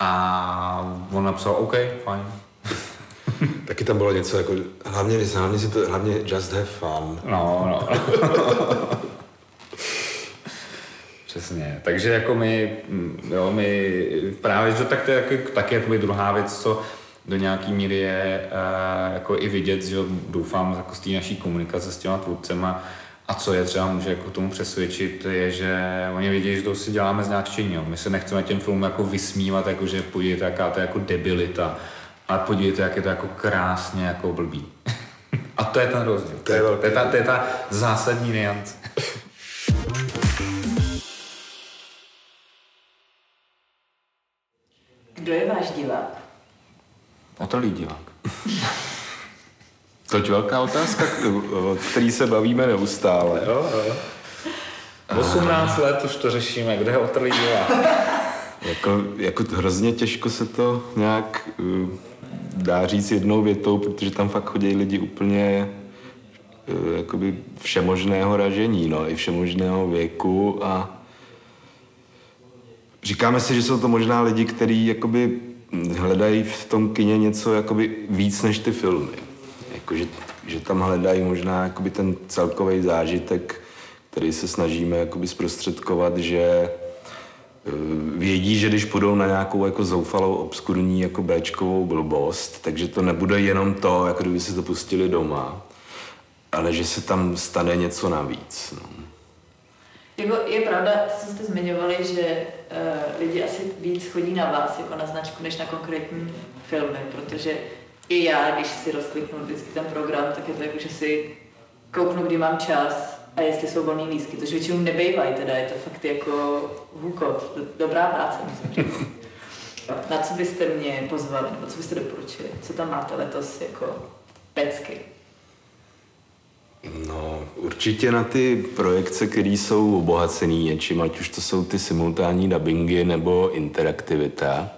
a on napsal, OK, fajn. Taky tam bylo něco jako, hlavně just have fun. No. Přesně, takže jako my právě, že tak to je taky druhá věc, co do nějaký míry je jako i vidět, že doufám jako z té naší komunikace s těma tvůrcema a co je třeba může jako tomu přesvědčit, je, že oni vidí, že to si děláme z nadšení. My se nechceme těm filmům jako vysmívat, jako že podívejte, jaká to je jako debilita, ale podívejte, jak je to jako krásně jako blbý. A to je ten rozdíl. To je ta zásadní nuance. Kdo je váš divák? Otrlý divák. To je velká otázka, o který se bavíme neustále. Jo. 18 let už to řešíme, kdo je otrlý divák. Jako hrozně těžko se to nějak dá říct jednou větou, protože tam fakt chodí lidi úplně jakoby všemožného ražení, no, i všemožného věku a říkáme si, že jsou to možná lidi, kteří jakoby hledají v tom kině něco jakoby víc než ty filmy. Jako, že tam hledají možná jakoby ten celkový zážitek, který se snažíme jakoby zprostředkovat, že vědí, že když půjdou na nějakou jako zoufalou, obskurní jako béčkovou blbost, takže to nebude jenom to, jako kdyby si to pustili doma, ale že se tam stane něco navíc. No. Jako je pravda, co jste zmiňovali, že lidi asi víc chodí na vás jako na značku, než na konkrétní filmy, protože i já, když si rozkliknu vždycky ten program, tak je to jako, že si kouknu, kdy mám čas, a jestli jsou volný lístky, což většinou nebejvají teda, je to fakt jako hukot, dobrá práce, musím říct. Na co byste mě pozvali, nebo co byste doporučili? Co tam máte letos jako pecky? No, určitě na ty projekce, které jsou obohacený něčím, ať už to jsou ty simultánní dabingy nebo interaktivita.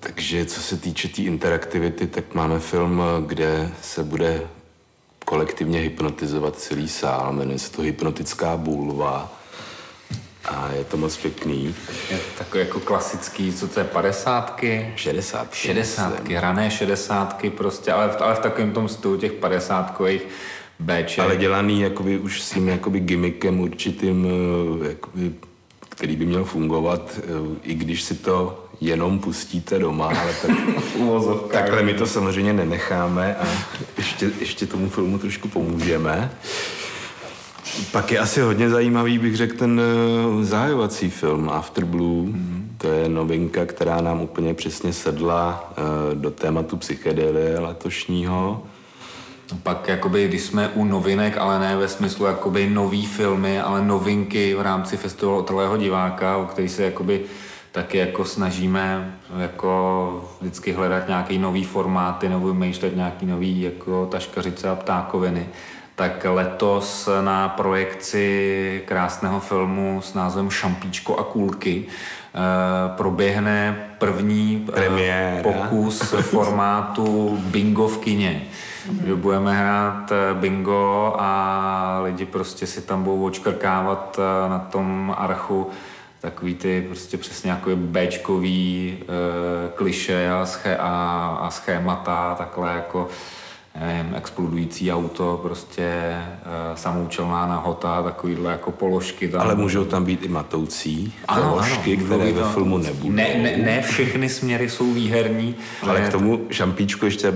Takže co se týče té interaktivity, tak máme film, kde se bude kolektivně hypnotizovat celý sál, jmenuje se to Hypnotická bulva a je to moc pěkný. Je takový jako klasický, co to je, 50. 60. Rané 60. prostě, ale v takovém tom stylu těch 50kových béček. Ale dělaný jakoby už s tím jakoby gimmickem určitým, jakoby, který by měl fungovat, i když si to jenom pustíte doma, ale takhle my to samozřejmě nenecháme a ještě tomu filmu trošku pomůžeme. Pak je asi hodně zajímavý, bych řekl, ten zahajovací film After Blue. To je novinka, která nám úplně přesně sedla do tématu psychedelie letošního. No pak, jakoby, když jsme u novinek, ale ne ve smyslu jakoby nový filmy, ale novinky v rámci Festivalu otrlého diváka, o který se jakoby taky jako snažíme jako vždycky hledat nějaký nový formáty nebo vymýšlet nějaký nový jako taškařice a ptákoviny. Tak letos na projekci krásného filmu s názvem Šampíčko a kůlky proběhne první pokus formátu bingo v kině. Budeme hrát bingo a lidi prostě si tam budou očkrkávat na tom archu takový ty prostě přesně jako béčkový kliše a schémata, takhle jako nevím, explodující auto, prostě samoučelná nahota, takovýhle jako položky. Tam. Ale můžou tam být i matoucí položky, ano, které ve filmu nebudou. Ne všechny směry jsou výherní. Ale k tomu Šampíčku ještě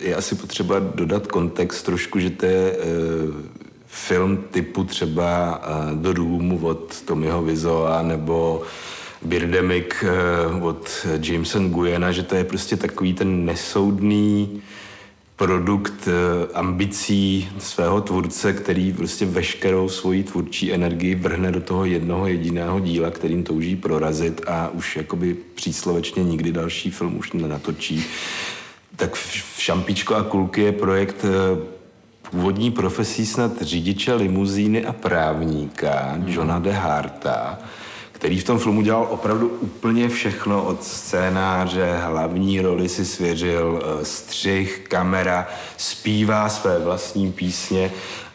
je asi potřeba dodat kontext trošku, že to je film typu třeba The Room od Tommyho Wiseaua nebo Birdemic od Jamesa Nguyena, že to je prostě takový ten nesoudný produkt ambicí svého tvůrce, který prostě veškerou svoji tvůrčí energii vrhne do toho jednoho jediného díla, kterým touží prorazit a už jakoby příslovečně nikdy další film už nenatočí. Tak Šampíčko a kulky je projekt původní profesí snad řidiče limuzíny a právníka, Johna de Harta, který v tom filmu dělal opravdu úplně všechno, od scénáře, hlavní roli si svěřil, střih, kamera, zpívá své vlastní písně.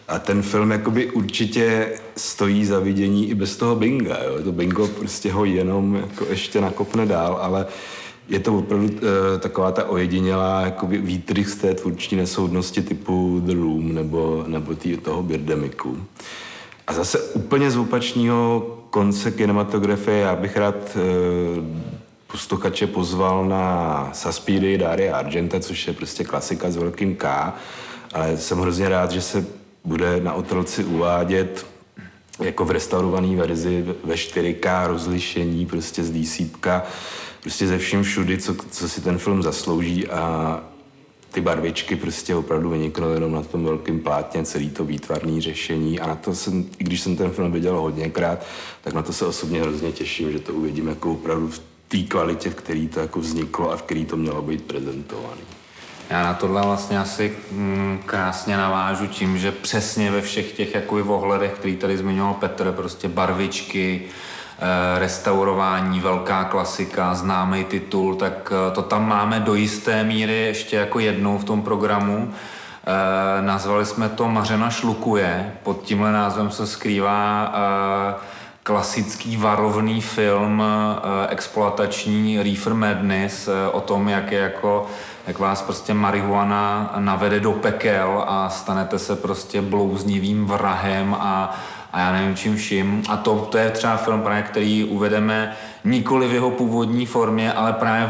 A ten film jakoby určitě stojí za vidění i bez toho binga, jo. To bingo prostě ho jenom jako ještě nakopne dál, ale je to opravdu taková ta ojedinělá jakoby výtrych z té tvůrčí nesoudnosti typu The Room nebo toho Birdemiku. A zase úplně z opačného konce kinematografie já bych rád posluchače pozval na Suspirii Daria Argenta, což je prostě klasika s velkým K, ale jsem hrozně rád, že se bude na Otrlci uvádět jako v restaurované verzi ve 4K rozlišení, prostě z DCpka, prostě ze vším všudy, co si ten film zaslouží, a ty barvičky prostě opravdu vyniknou jenom na tom velkým plátně, celý to výtvarné řešení, a na to jsem, i když jsem ten film viděl hodněkrát, tak na to se osobně hrozně těším, že to uvidím jako opravdu v té kvalitě, v který to jako vzniklo a v který to mělo být prezentovaný. Já na tohle vlastně asi krásně navážu tím, že přesně ve všech těch jakoby ohledech, který tady zmiňoval Petr, prostě barvičky, restaurování, velká klasika, známý titul, tak to tam máme do jisté míry ještě jako jednou v tom programu. Nazvali jsme to Mařena šlukuje, pod tímhle názvem se skrývá klasický varovný film exploatační Reefer Madness o tom, jak vás prostě marihuana navede do pekel a stanete se prostě blouznivým vrahem a já nevím čím vším. A to je třeba film, právě, který uvedeme nikoli v jeho původní formě, ale právě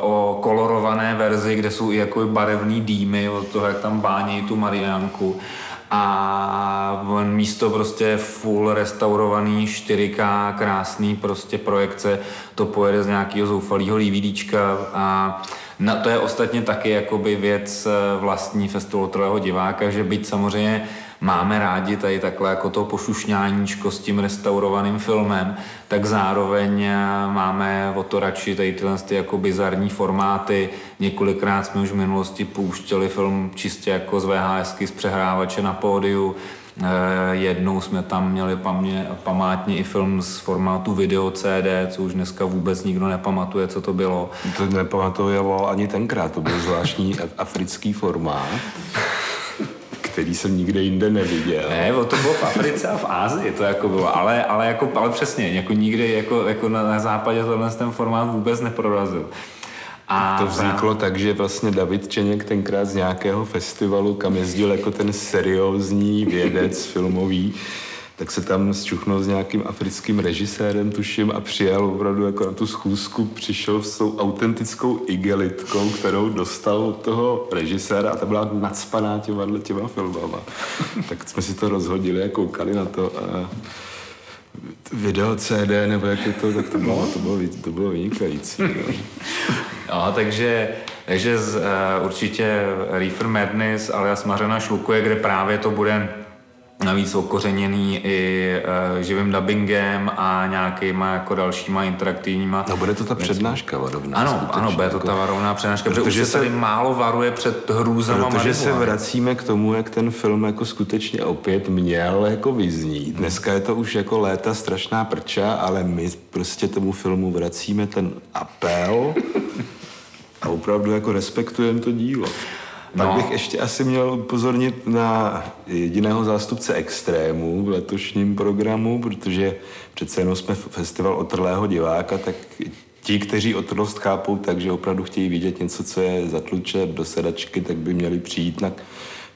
o kolorované verzi, kde jsou i jako barevný dýmy od toho, jak tam bánějí tu mariánku. A místo prostě full restaurovaný 4K krásný prostě projekce to pojede z nějakého zoufalého DVDčka. A na to je ostatně taky jakoby věc vlastní festivalového diváka, že byť samozřejmě máme rádi tady takhle jako to pošušňáníčko s tím restaurovaným filmem, tak zároveň máme o to radši tady tyhle jako bizarní formáty. Několikrát jsme už v minulosti pouštěli film čistě jako z VHSky, z přehrávače na pódiu. Jednou jsme tam měli památně i film z formátu video CD, co už dneska vůbec nikdo nepamatuje, co to bylo. To nepamatoval ani tenkrát, to byl zvláštní africký formát, který jsem nikde jinde neviděl. Ne, to bylo v Africe a v Ázii to jako bylo, ale přesně, jako nikde jako na západě tohle ten formát vůbec neprorazil. A to vzniklo tak, že vlastně David Čeněk tenkrát z nějakého festivalu, kam jezdil jako ten seriózní vědec filmový, tak se tam zčuchnul s nějakým africkým režisérem, tuším, a přijel opravdu jako na tu schůzku, přišel s tou autentickou igelitkou, kterou dostal od toho režiséra, a ta byla nacpaná těma filmama. Tak jsme si to rozhodili a koukali na to. A video CD, nebo jak je to, tak to bylo vynikající. No, takže určitě Reefer Madness, ale Mařena šlukuje, kde právě to bude navíc okořeněný i živým dubbingem a nějakýma jako dalšíma interaktivníma. No, bude to ta přednáška varovná. Ano, bude to ta varovná přednáška, protože se tady málo varuje před hrůzama marihuany. Protože se vracíme k tomu, jak ten film jako skutečně opět měl jako vyznít. Dneska je to už jako léta strašná prča, ale my prostě tomu filmu vracíme ten apel a opravdu jako respektujeme to dílo. Pak bych ještě asi měl upozornit na jediného zástupce extrému v letošním programu, protože přece jenom jsme festival otrlého diváka, tak ti, kteří otrlost chápou tak, že opravdu chtějí vidět něco, co je zatluče do sedačky, tak by měli přijít na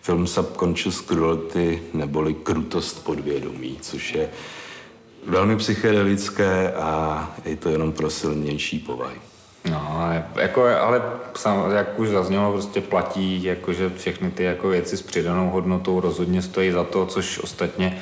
film Subconscious Cruelty, neboli Krutost podvědomí, což je velmi psychedelické a je to jenom pro silnější povahy. Ale jak už zaznělo, prostě platí, že všechny ty jako věci s přidanou hodnotou rozhodně stojí za to, což ostatně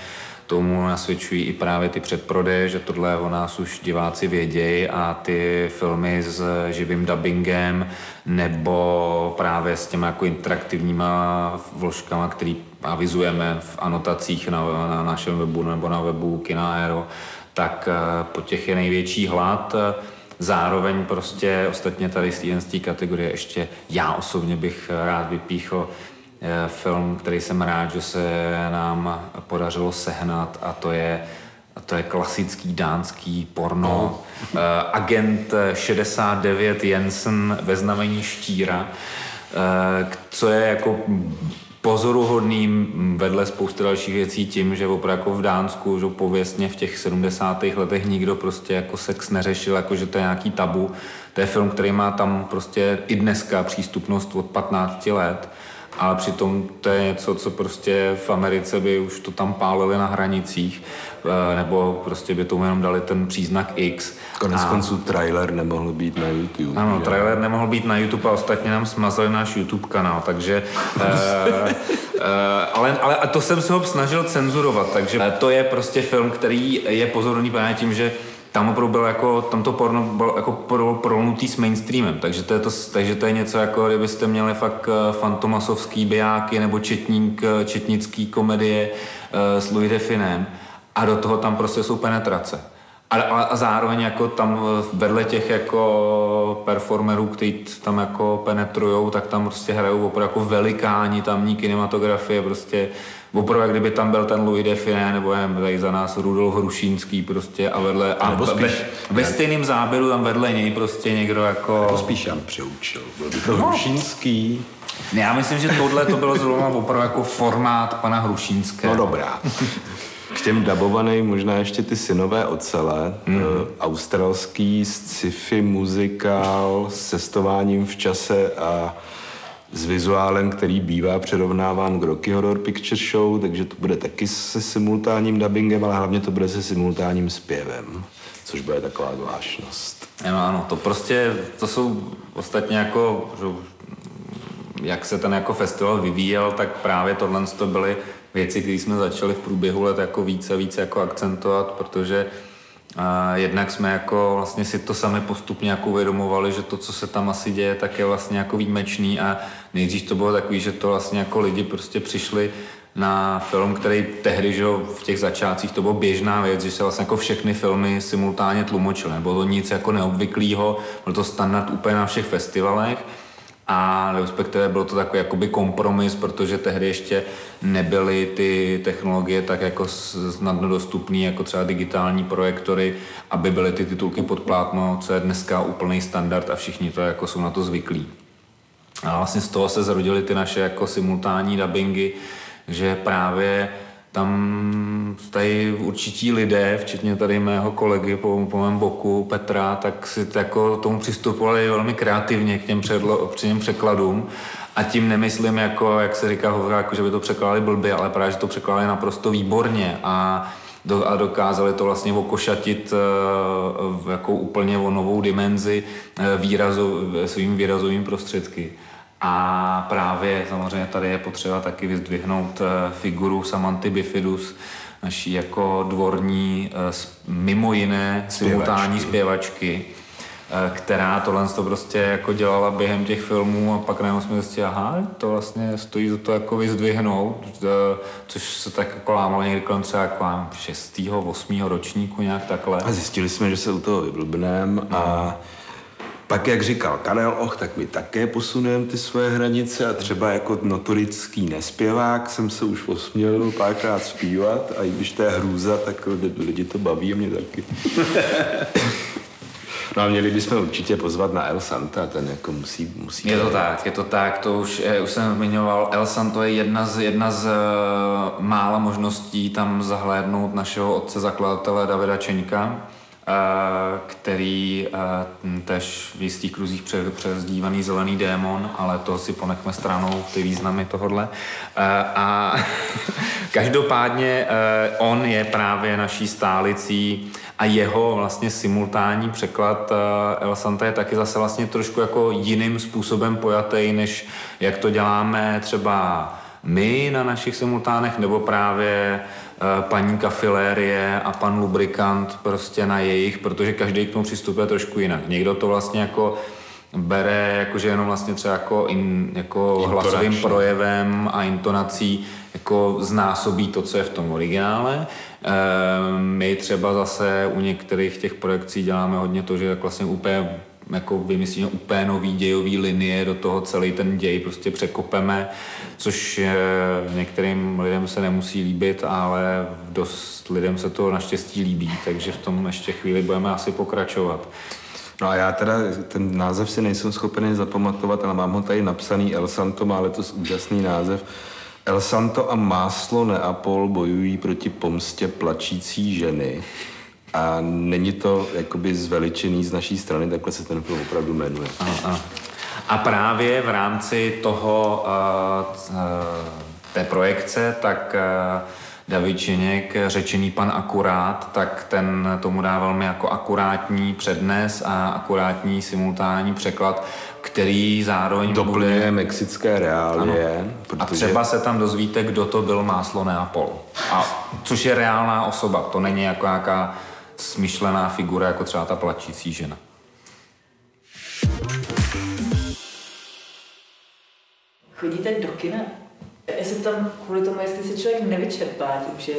tomu nasvědčují i právě ty předprodeje, že tohle o nás už diváci vědějí, a ty filmy s živým dubbingem nebo právě s těma jako interaktivníma vložkama, který avizujeme v anotacích na našem webu nebo na webu Kina Aero, tak po těch je největší hlad. Zároveň prostě ostatně tady z té kategorie ještě já osobně bych rád vypíchl film, který jsem rád, že se nám podařilo sehnat, a to je klasický dánský porno. Agent 69 Jensen ve znamení štíra, co je jako pozoruhodným vedle spousty dalších věcí tím, že opravdu jako v Dánsku, že pověstně v těch 70. letech nikdo prostě jako sex neřešil, jako že to je nějaký tabu. To je film, který má tam prostě i dneska přístupnost od 15 let, ale přitom to je něco, co prostě v Americe by už to tam pálili na hranicích, nebo prostě by tomu jenom dali ten příznak X. Koneckonců trailer nemohl být na YouTube. Ano, že? Trailer nemohl být na YouTube a ostatně nám smazali náš YouTube kanál, takže... ale to jsem se ho snažil cenzurovat, takže to je prostě film, který je pozoruhodný právě tím, že tam to porno bylo jako prolnutý s mainstreamem, takže to je něco jako, kdybyste měli fakt fantomasovský bijáky nebo četnický komedie s Louis Definem a do toho tam prostě jsou penetrace. A zároveň jako tam vedle těch jako performerů, kteří tam jako penetrujou, tak tam prostě hrajou opravdu jako velikáni tamní kinematografie, prostě opravdu, jak kdyby tam byl ten Louis Define, nebo tady za nás Rudolf Hrušínský prostě a vedle... Ve stejném záběru tam vedle něj prostě někdo jako... Nebo spíš tam přeučil, byl by to Hrušínský. Já myslím, že tohle to bylo zrovna opravdu jako formát pana Hrušínského. No dobrá. K těm dabovaným možná ještě ty Synové ocele, australský sci-fi muzikál s cestováním v čase a s vizuálem, který bývá přirovnáván k Rocky Horror Picture Show, takže to bude taky se simultánním dubbingem, ale hlavně to bude se simultánním zpěvem, což bude taková zvláštnost. Ano, to jsou ostatně jako, jak se ten jako festival vyvíjel, tak právě tohle to byly věci, které jsme začali v průběhu let jako více a více jako akcentovat, protože jednak jsme jako vlastně si to sami postupně jako uvědomovali, že to, co se tam asi děje, tak je vlastně jako výjimečný, a nejdřív to bylo takový, že to vlastně jako lidi prostě přišli na film, který tehdy, že v těch začátcích to bylo běžná věc, že se vlastně jako všechny filmy simultánně tlumočily, nebylo to nic jako neobvyklého, bylo to standard úplně na všech festivalech. A respektive byl to takový jakoby kompromis, protože tehdy ještě nebyly ty technologie tak jako snadno dostupné, jako třeba digitální projektory, aby byly ty titulky pod plátno, co je dneska úplný standard a všichni to jako jsou na to zvyklí. A vlastně z toho se zrodily ty naše jako simultánní dabingy, že právě tam tady určití lidé, včetně tady mého kolegy po mém boku, Petra, tak si jako tomu přistupovali velmi kreativně k těm překladům. A tím nemyslím, jako, jak se říká, jako, že by to překládali blbě, ale právě, že to překládali naprosto výborně a dokázali to vlastně okošatit jako úplně o novou dimenzi svým výrazovým prostředky. A právě samozřejmě tady je potřeba taky vyzdvihnout figuru Samanty Bifidus, naší jako dvorní mimo jiné simultánní zpěvačky, která tohle to prostě jako dělala během těch filmů, a pak najednou jsme zjistili, aha, to vlastně stojí za to jako vyzdvihnout, což se tak jako lámalo někdy kolem třeba jako 6. 8. ročníku, nějak takhle. A zjistili jsme, že se u toho vyblbneme a pak, jak říkal Karel Och, tak my také posuneme ty své hranice a třeba jako notorický nespěvák jsem se už osměl párkrát zpívat, a i když to je hrůza, tak lidi to baví a mě taky. No a měli bychom určitě pozvat na El Santa, ten jako musí Je to tak, to už jsem zmiňoval. El Santo je jedna z mála možností tam zahlédnout našeho otce zakladatele Davida Čeňka, který tež v jistých kruzích přezdívaný Zelený démon, ale to si ponechme stranou, ty významy tohodle. A každopádně on je právě naší stálicí a jeho vlastně simultánní překlad El Santa je taky zase vlastně trošku jako jiným způsobem pojatý, než jak to děláme třeba my na našich simultánech, nebo právě paní Kafilérie a pan Lubrikant prostě na jejich, protože každý k tomu přistupuje trošku jinak. Někdo to vlastně jako bere, jakože jenom vlastně třeba jako hlasovým projevem a intonací jako znásobí to, co je v tom originále. My třeba zase u některých těch projekcí děláme hodně to, že tak vlastně úplně jako vymyslíme úplně nový dějový linie, do toho celý ten děj prostě překopeme, což některým lidem se nemusí líbit, ale dost lidem se to naštěstí líbí, takže v tom ještě chvíli budeme asi pokračovat. No a já teda ten název si nejsem schopen zapamatovat, ale mám ho tady napsaný. El Santo má letos úžasný název. El Santo a máslo Neapol bojují proti pomstě plačící ženy. A není to jakoby zveličený z naší strany, takhle se ten film opravdu jmenuje. A právě v rámci toho té projekce, tak David Čeněk, řečený pan Akurát, tak ten tomu dá velmi jako akurátní přednes a akurátní simultánní překlad, který zároveň doplňuje bude... mexické reálie. Protože... A třeba se tam dozvíte, kdo to byl máslo Neapol. A což je reálná osoba, to není jako nějaká smyšlená figura, jako třeba ta plačící žena. Chodíte do kina? Já jsem tam kvůli tomu, jestli se člověk nevyčerpá tím, že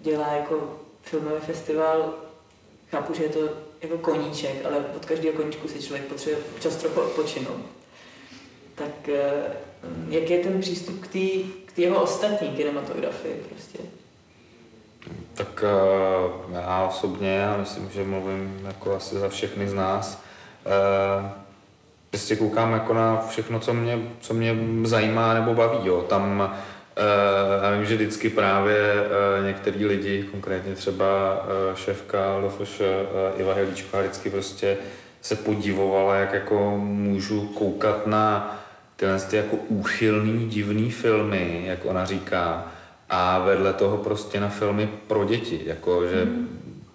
dělá jako filmový festival, chápu, že je to jako koníček, ale od každého koníčku si člověk potřebuje čas trochu odpočinout. Tak jak je ten přístup k té jeho ostatní kinematografii prostě? Tak já osobně, já myslím, že mluvím jako asi za všechny z nás, prostě koukám jako na všechno, co mě zajímá nebo baví. Jo. Tam já vím, že vždycky právě některý lidi, konkrétně třeba šéfka LFŠ Iva Helíčka, vždycky prostě se podivovala, jak jako můžu koukat na tyhle jako úchylný, divný filmy, jak ona říká, a vedle toho prostě na filmy pro děti. Jako, že,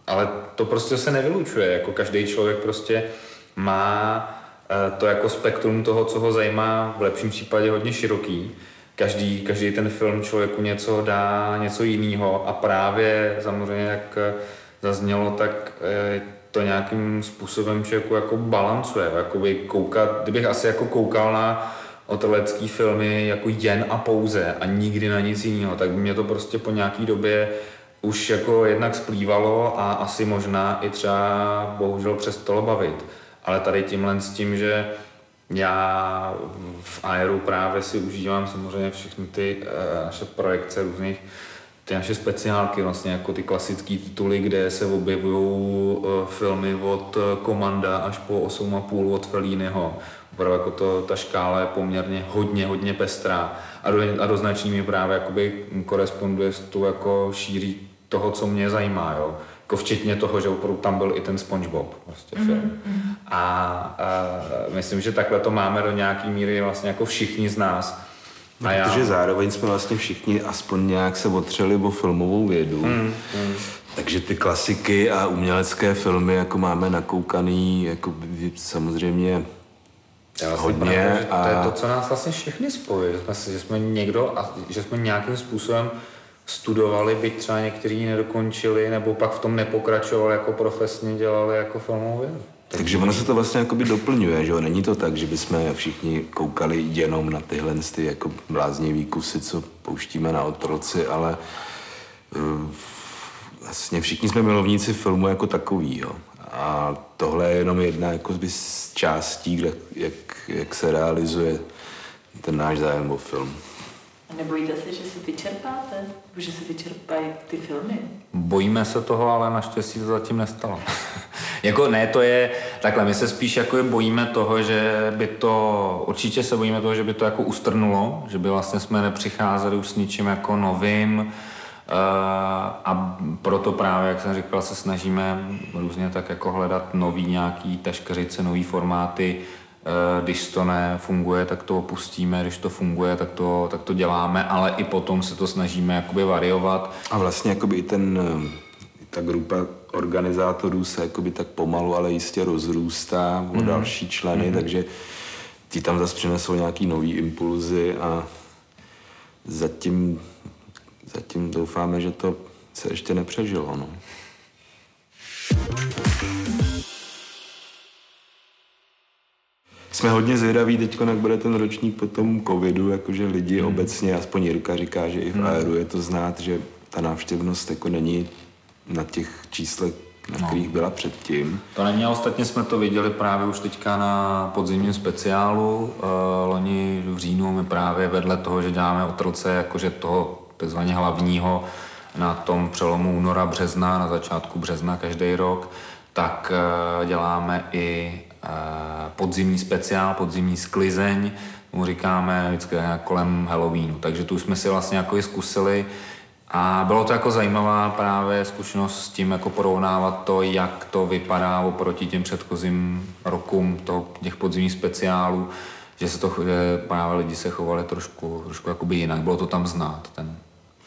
ale to prostě se nevylučuje, jako každý člověk prostě má to jako spektrum toho, co ho zajímá, v lepším případě hodně široký. Každý ten film člověku něco dá, něco jiného a právě samozřejmě, jak zaznělo, tak to nějakým způsobem člověku jako balancuje. Jakoby koukat, kdybych asi jako koukal na otelecký filmy jako jen a pouze a nikdy na nic jiného, tak by mě to prostě po nějaký době už jako jednak splývalo a asi možná i třeba bohužel přestalo bavit. Ale tady tímhle s tím, že já v Aeru právě si užívám samozřejmě všechny ty naše projekce různých, ty naše speciálky, vlastně jako ty klasické tituly, kde se objevují filmy od Komanda až po 8,5 od Fellínyho. Opravdu jako to, ta škála je poměrně hodně pestrá a do značný mi právě jakoby koresponduje s tu jako šíří toho, co mě zajímá. Jo. Jako včetně toho, že tam byl i ten SpongeBob prostě film. A myslím, že takhle to máme do nějaký míry vlastně jako všichni z nás. No, protože zároveň jsme vlastně všichni aspoň nějak se otřeli o filmovou vědu. Takže ty klasiky a umělecké filmy jako máme nakoukaný jako samozřejmě vlastně hodně. To je to, co nás vlastně všechny spojuje. Že jsme někdo a že jsme nějakým způsobem studovali, byť třeba někteří nedokončili, nebo pak v tom nepokračovali, jako profesně dělali jako filmovou vědu. Takže ono se to vlastně jakoby doplňuje, že jo? Není to tak, že bychom všichni koukali jenom na tyhle ty jako bláznivý kusy, co pouštíme na otroci, ale vlastně všichni jsme milovníci filmu jako takový, jo? A tohle je jenom jedna jako z částí, kde, jak se realizuje ten náš zájem o film. A nebojíte se, že se vyčerpáte? Že se vyčerpají ty filmy? Bojíme se toho, ale naštěstí to zatím nestalo. Jako ne, to je takhle, my se spíš jako bojíme toho, že by to, určitě se bojíme toho, že by to jako ustrnulo, že by vlastně jsme nepřicházeli už s ničím jako novým a proto právě, jak jsem říkal, se snažíme různě tak jako hledat nový nějaký taškařice, nový formáty. Když to nefunguje, tak to opustíme, když to funguje, tak to děláme, ale i potom se to snažíme jakoby variovat. A vlastně jakoby i ta grupa organizátorů se jakoby tak pomalu, ale jistě rozrůstá o další členy, takže ti tam zase přinesou nějaký nový impulzy a zatím doufáme, že to se ještě nepřežilo. No. Jsme hodně zvědaví teď, jak bude ten ročník po tom covidu, jakože lidi obecně, aspoň Jirka říká, že i v Aeru je to znát, že ta návštěvnost jako není na těch číslech, na kterých byla předtím. To není, a ostatně jsme to viděli právě už teďka na podzimním speciálu. Loni v říjnu my právě vedle toho, že děláme otroce, jakože toho takzvaně hlavního na tom přelomu února, března, na začátku března každý rok, tak děláme i podzimní speciál, podzimní sklizeň, mu říkáme vždycky kolem Halloweenu. Takže tu jsme si vlastně jako zkusili a bylo to jako zajímavá právě zkušenost s tím jako porovnávat to, jak to vypadá oproti těm předchozím rokům těch podzimních speciálů, že se to, že právě lidi se chovali trošku jakoby jinak, bylo to tam znát.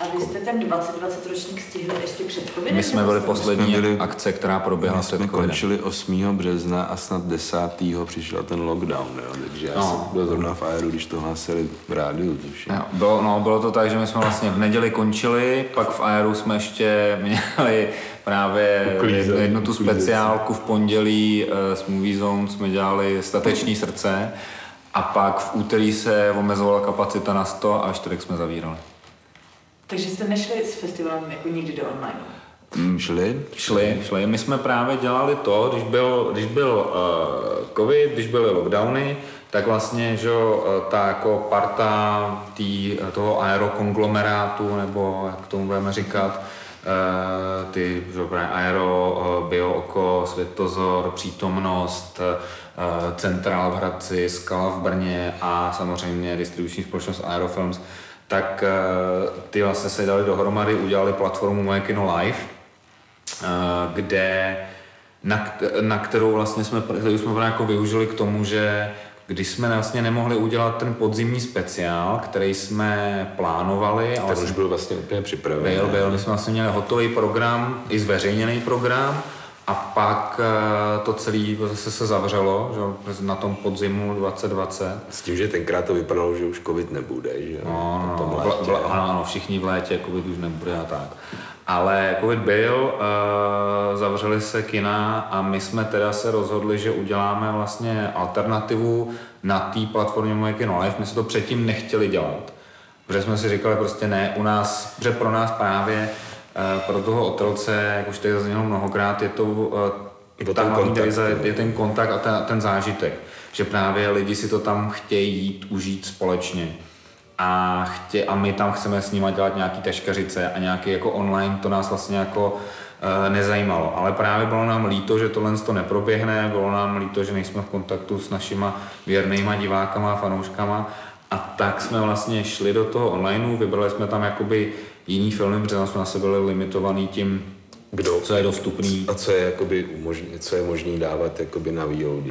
A vy jste ten 2020 ročník stihli ještě před covidem? My jsme byli poslední akce, která proběhla před covidem. My jsme končili 8. března a snad 10. přišel ten lockdown, jo? Takže já jsem byl zrovna v Aeru, když to hlásili v rádiu. Bylo to tak, že my jsme vlastně v neděli končili, pak v Aeru jsme ještě měli právě jednu tu speciálku v pondělí s Movie Zone, jsme dělali Stateční srdce a pak v úterý se omezovala kapacita na 100 a čtvrtek jsme zavírali. Takže jste nešli s festivalem jako nikdy do online? Šli. My jsme právě dělali to, když byl covid, když byly lockdowny, tak vlastně, že ta jako parta toho aerokonglomerátu, nebo jak tomu budeme říkat, ty aero, Biooko, Světozor, Přítomnost, Centrál v Hradci, Skala v Brně a samozřejmě distribuční společnost Aerofilms, tak ty vlastně se dali dohromady, udělali platformu Moje kino live, kde, na kterou vlastně jsme jako využili k tomu, že když jsme vlastně nemohli udělat ten podzimní speciál, který jsme plánovali. Ten už byl vlastně úplně připravený. Byl, my jsme vlastně měli hotový program, i zveřejněný program, a pak to celé zase se zavřelo, že na tom podzimu 2020. S tím, že tenkrát to vypadalo, že už covid nebude, že jo? Ano, všichni v létě, covid už nebude a tak. Ale covid byl, zavřeli se kina a my jsme teda se rozhodli, že uděláme vlastně alternativu na té platformě Moje kino live. My jsme to předtím nechtěli dělat, protože jsme si říkali prostě ne, u nás, že pro nás právě pro toho otroce, jak už tady zaznělo mnohokrát, je to ta hlavní teze, je ten kontakt a ten zážitek. Že právě lidi si to tam chtějí jít, užít společně. A my tam chceme s nima dělat nějaký taškařice a nějaký jako online, to nás vlastně jako nezajímalo. Ale právě bylo nám líto, že tohle to neproběhne, bylo nám líto, že nejsme v kontaktu s našima věrnýma divákama a fanouškama. A tak jsme vlastně šli do toho online, vybrali jsme tam jakoby jiný filmy, protože jsme na sebe byli limitovaný tím, co je dostupný. A co je jakoby možný dávat jakoby na VOD.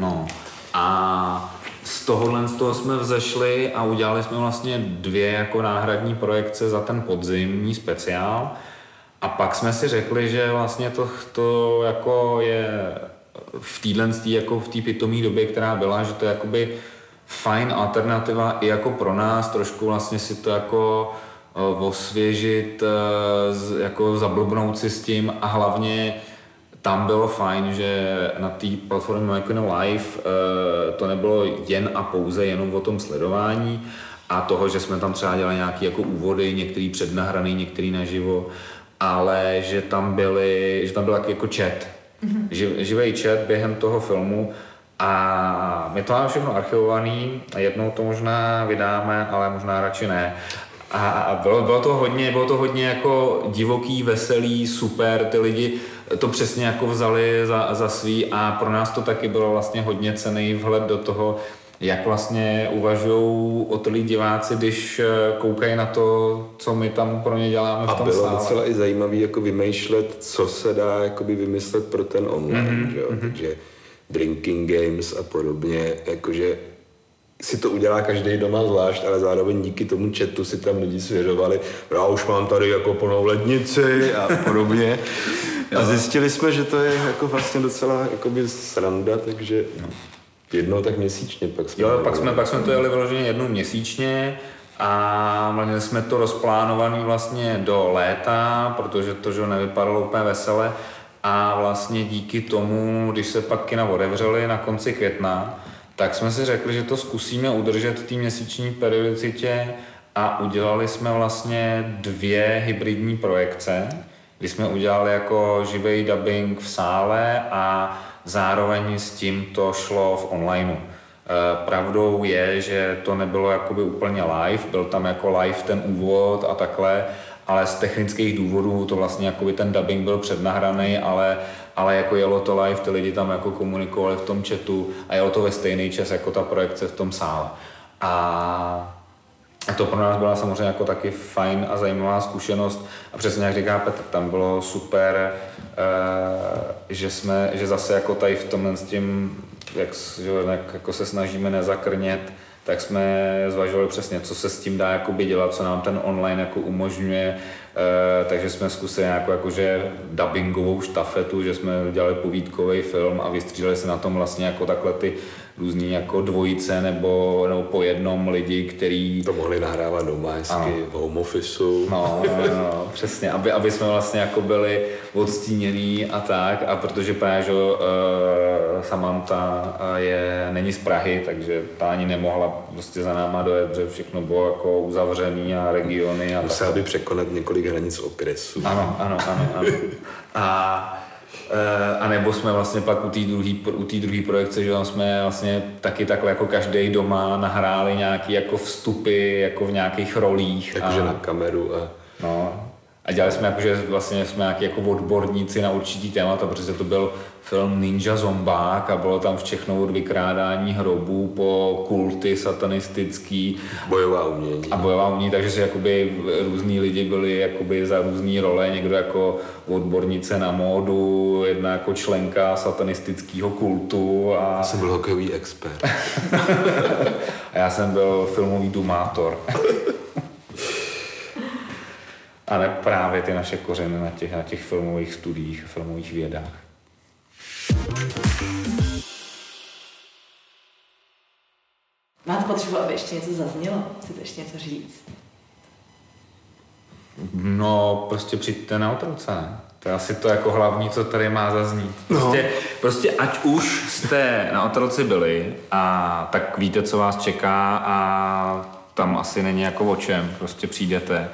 No. A z toho jsme vzešli a udělali jsme vlastně 2 jako náhradní projekce za ten podzimní speciál. A pak jsme si řekli, že vlastně to jako je v té pitomé době, která byla, že to je jakoby fajn alternativa i jako pro nás, trošku vlastně si to jako osvěžit, jako zablbnout si s tím a hlavně tam bylo fajn, že na té platformě Moje kino live to nebylo jen a pouze jenom o tom sledování a toho, že jsme tam třeba dělali nějaké jako úvody, některý přednahraný, některý naživo, ale že tam byl jako chat, živý chat během toho filmu. A my to máme všechno archivovaný, jednou to možná vydáme, ale možná radši ne. A bylo to hodně jako divoký, veselý, super, ty lidi to přesně jako vzali za svý a pro nás to taky bylo vlastně hodně cenný vhled do toho, jak vlastně uvažují o tolí diváci, když koukají na to, co my tam pro ně děláme v tom sále. A bylo docela i zajímavý jako vymýšlet, co se dá jakoby vymyslet pro ten online, že jo? Takže drinking games a podobně, jakože si to udělá každý doma zvlášť, ale zároveň díky tomu chatu si tam lidi svěřovali, já už mám tady jako plnou lednici a podobně. A zjistili jsme, že to je jako vlastně docela jakoby sranda, takže jednou tak měsíčně. Pak jsme to jeli vyloženě jednou měsíčně a měli jsme to rozplánovaný vlastně do léta, protože to, že nevypadalo úplně vesele. A vlastně díky tomu, když se pak kina otevřely na konci května, tak jsme si řekli, že to zkusíme udržet v té měsíční periodicitě a udělali jsme vlastně 2 hybridní projekce, kdy jsme udělali jako živý dubbing v sále a zároveň s tím to šlo v onlineu. Pravdou je, že to nebylo jakoby úplně live, byl tam jako live ten úvod a takhle, ale z technických důvodů to vlastně jakoby ten dubbing byl přednahraný, ale jako jelo to live, ty lidi tam jako komunikovali v tom chatu a jelo to ve stejný čas jako ta projekce v tom sále. A to pro nás byla samozřejmě jako taky fajn a zajímavá zkušenost a přesně jak říká Petr, tam bylo super, že zase jako tady v tomhle s tím, jak jako se snažíme nezakrnět, tak jsme zvažovali přesně, co se s tím dá jakoby dělat, co nám ten online jako umožňuje. Takže jsme zkusili nějakou jakože dubbingovou štafetu, že jsme dělali povídkový film a vystříleli se na tom vlastně jako takhle ty různý jako dvojice nebo po jednom lidi, který... To mohli nahrávat doma, hezky v home officeu. No, přesně, aby jsme vlastně jako byli odstínění a tak, a protože právě, že Samantha není z Prahy, takže ta ani nemohla prostě za náma dojet, protože všechno bylo jako uzavřený a regiony a musela by překonat několik hranic okresů. Ano. A nebo jsme vlastně pak u té druhé projekce, že tam jsme vlastně taky takhle jako každý doma nahráli nějaký jako vstupy jako v nějakých rolích. Takže na kameru a... No. A dělali jsme jakože vlastně jsme nějaký jako odborníci na určitý témata, protože to byl film Ninja Zombák a bylo tam všechno od vykrádání hrobů po kulty satanistický. Bojová umění. A bojová umění, takže si jakoby různý lidi byli jakoby za různý role, někdo jako odbornice na módu, jedna jako členka satanistického kultu a... Já jsem byl hokejový expert. A já jsem byl filmový dumátor. Ale právě ty naše kořeny na těch filmových studiích a filmových vědách. Máte potřebu, aby ještě něco zaznělo? Chcete ještě něco říct? No, prostě přijďte na otruce, ne? To je asi to jako hlavní, co tady má zaznít. Prostě ať už jste na otroci byli, a tak víte, co vás čeká a tam asi není jako o čem, prostě přijdete.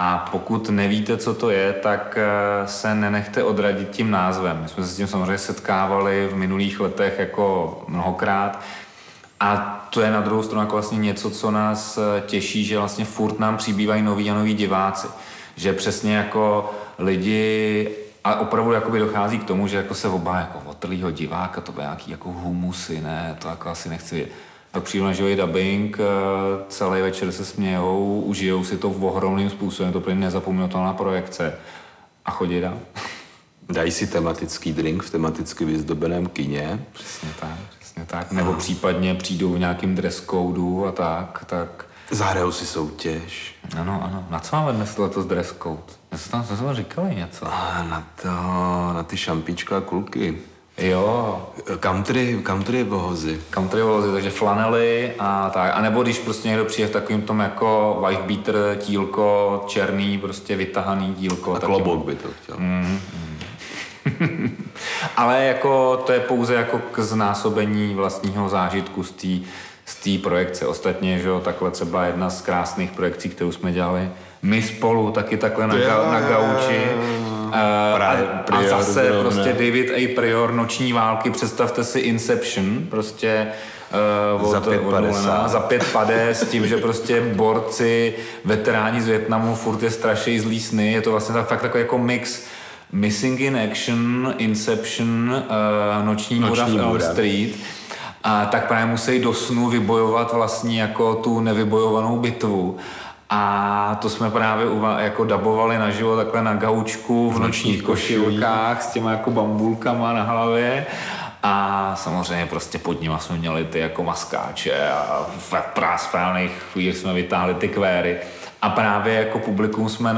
A pokud nevíte, co to je, tak se nenechte odradit tím názvem. My jsme se s tím samozřejmě setkávali v minulých letech jako mnohokrát. A to je na druhou stranu jako vlastně něco, co nás těší, že vlastně furt nám přibývají noví a noví diváci. Že přesně jako lidi... A opravdu jakoby dochází k tomu, že jako se obá jako otrlýho diváka, to bude nějaký jako humusy, ne, to jako asi nechci vědět. Pak přijde na živý dubbing, celý večer se smějou, užijou si to v ohromným způsobem, to plně nezapomínatelná projekce a chodí dál. Dají si tematický drink v tematicky vyzdobeném kyně. Přesně tak. Nebo případně přijdou v nějakým dress codu a tak. Zahrajou si soutěž. Ano. Na co máme dnes letos dress code? Jsme říkali něco. A na ty šampička a kulky. Jo. Country vohozy, takže flanely a tak. A nebo když prostě někdo přijde v takovým tom jako wife beater, tílko, černý, prostě vytahaný dílko. A klobouk by to chtěl. Ale jako to je pouze jako k znásobení vlastního zážitku z té projekce. Ostatně, že jo, takhle třeba jedna z krásných projekcí, kterou jsme dělali my spolu, taky takhle na gauči. A zase prostě David A. Prior, Noční války, představte si Inception, prostě za 5,50 s tím, že prostě borci, veteráni z Vietnamu furt je strašejí zlý sny, je to vlastně fakt takový jako mix Missing in Action, Inception, Noční voda v Elm Street. A tak právě musí do snu vybojovat vlastně jako tu nevybojovanou bitvu. A to jsme právě jako dabovali naživo takhle na gaučku v nočních košilkách s těma jako bambulkama na hlavě. A samozřejmě prostě pod nima jsme měli ty jako maskáče a v prázdných chvíli jsme vytáhli ty kvéry. A právě jako publikum jsme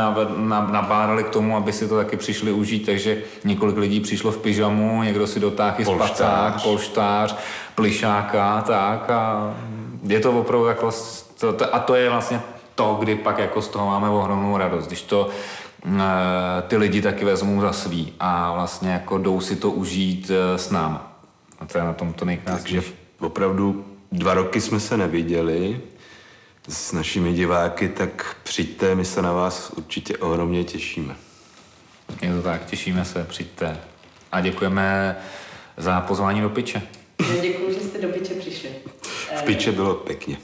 nabádali k tomu, aby si to taky přišli užít, takže několik lidí přišlo v pyžamu, někdo si dotáhl i spacák, polštář, plišáka, tak a je to opravdu jako... A to je vlastně to, kdy pak jako z toho máme ohromnou radost, když to ty lidi taky vezmou za svý a vlastně jako jdou si to užít s náma. A to je na tom to nejkrásnější. Takže opravdu 2 roky jsme se neviděli s našimi diváky, tak přijďte, my se na vás určitě ohromně těšíme. Jo. Je to tak, těšíme se, přijďte. A děkujeme za pozvání do piče. Děkuji, že jste do piče přišli. V piče bylo pěkně.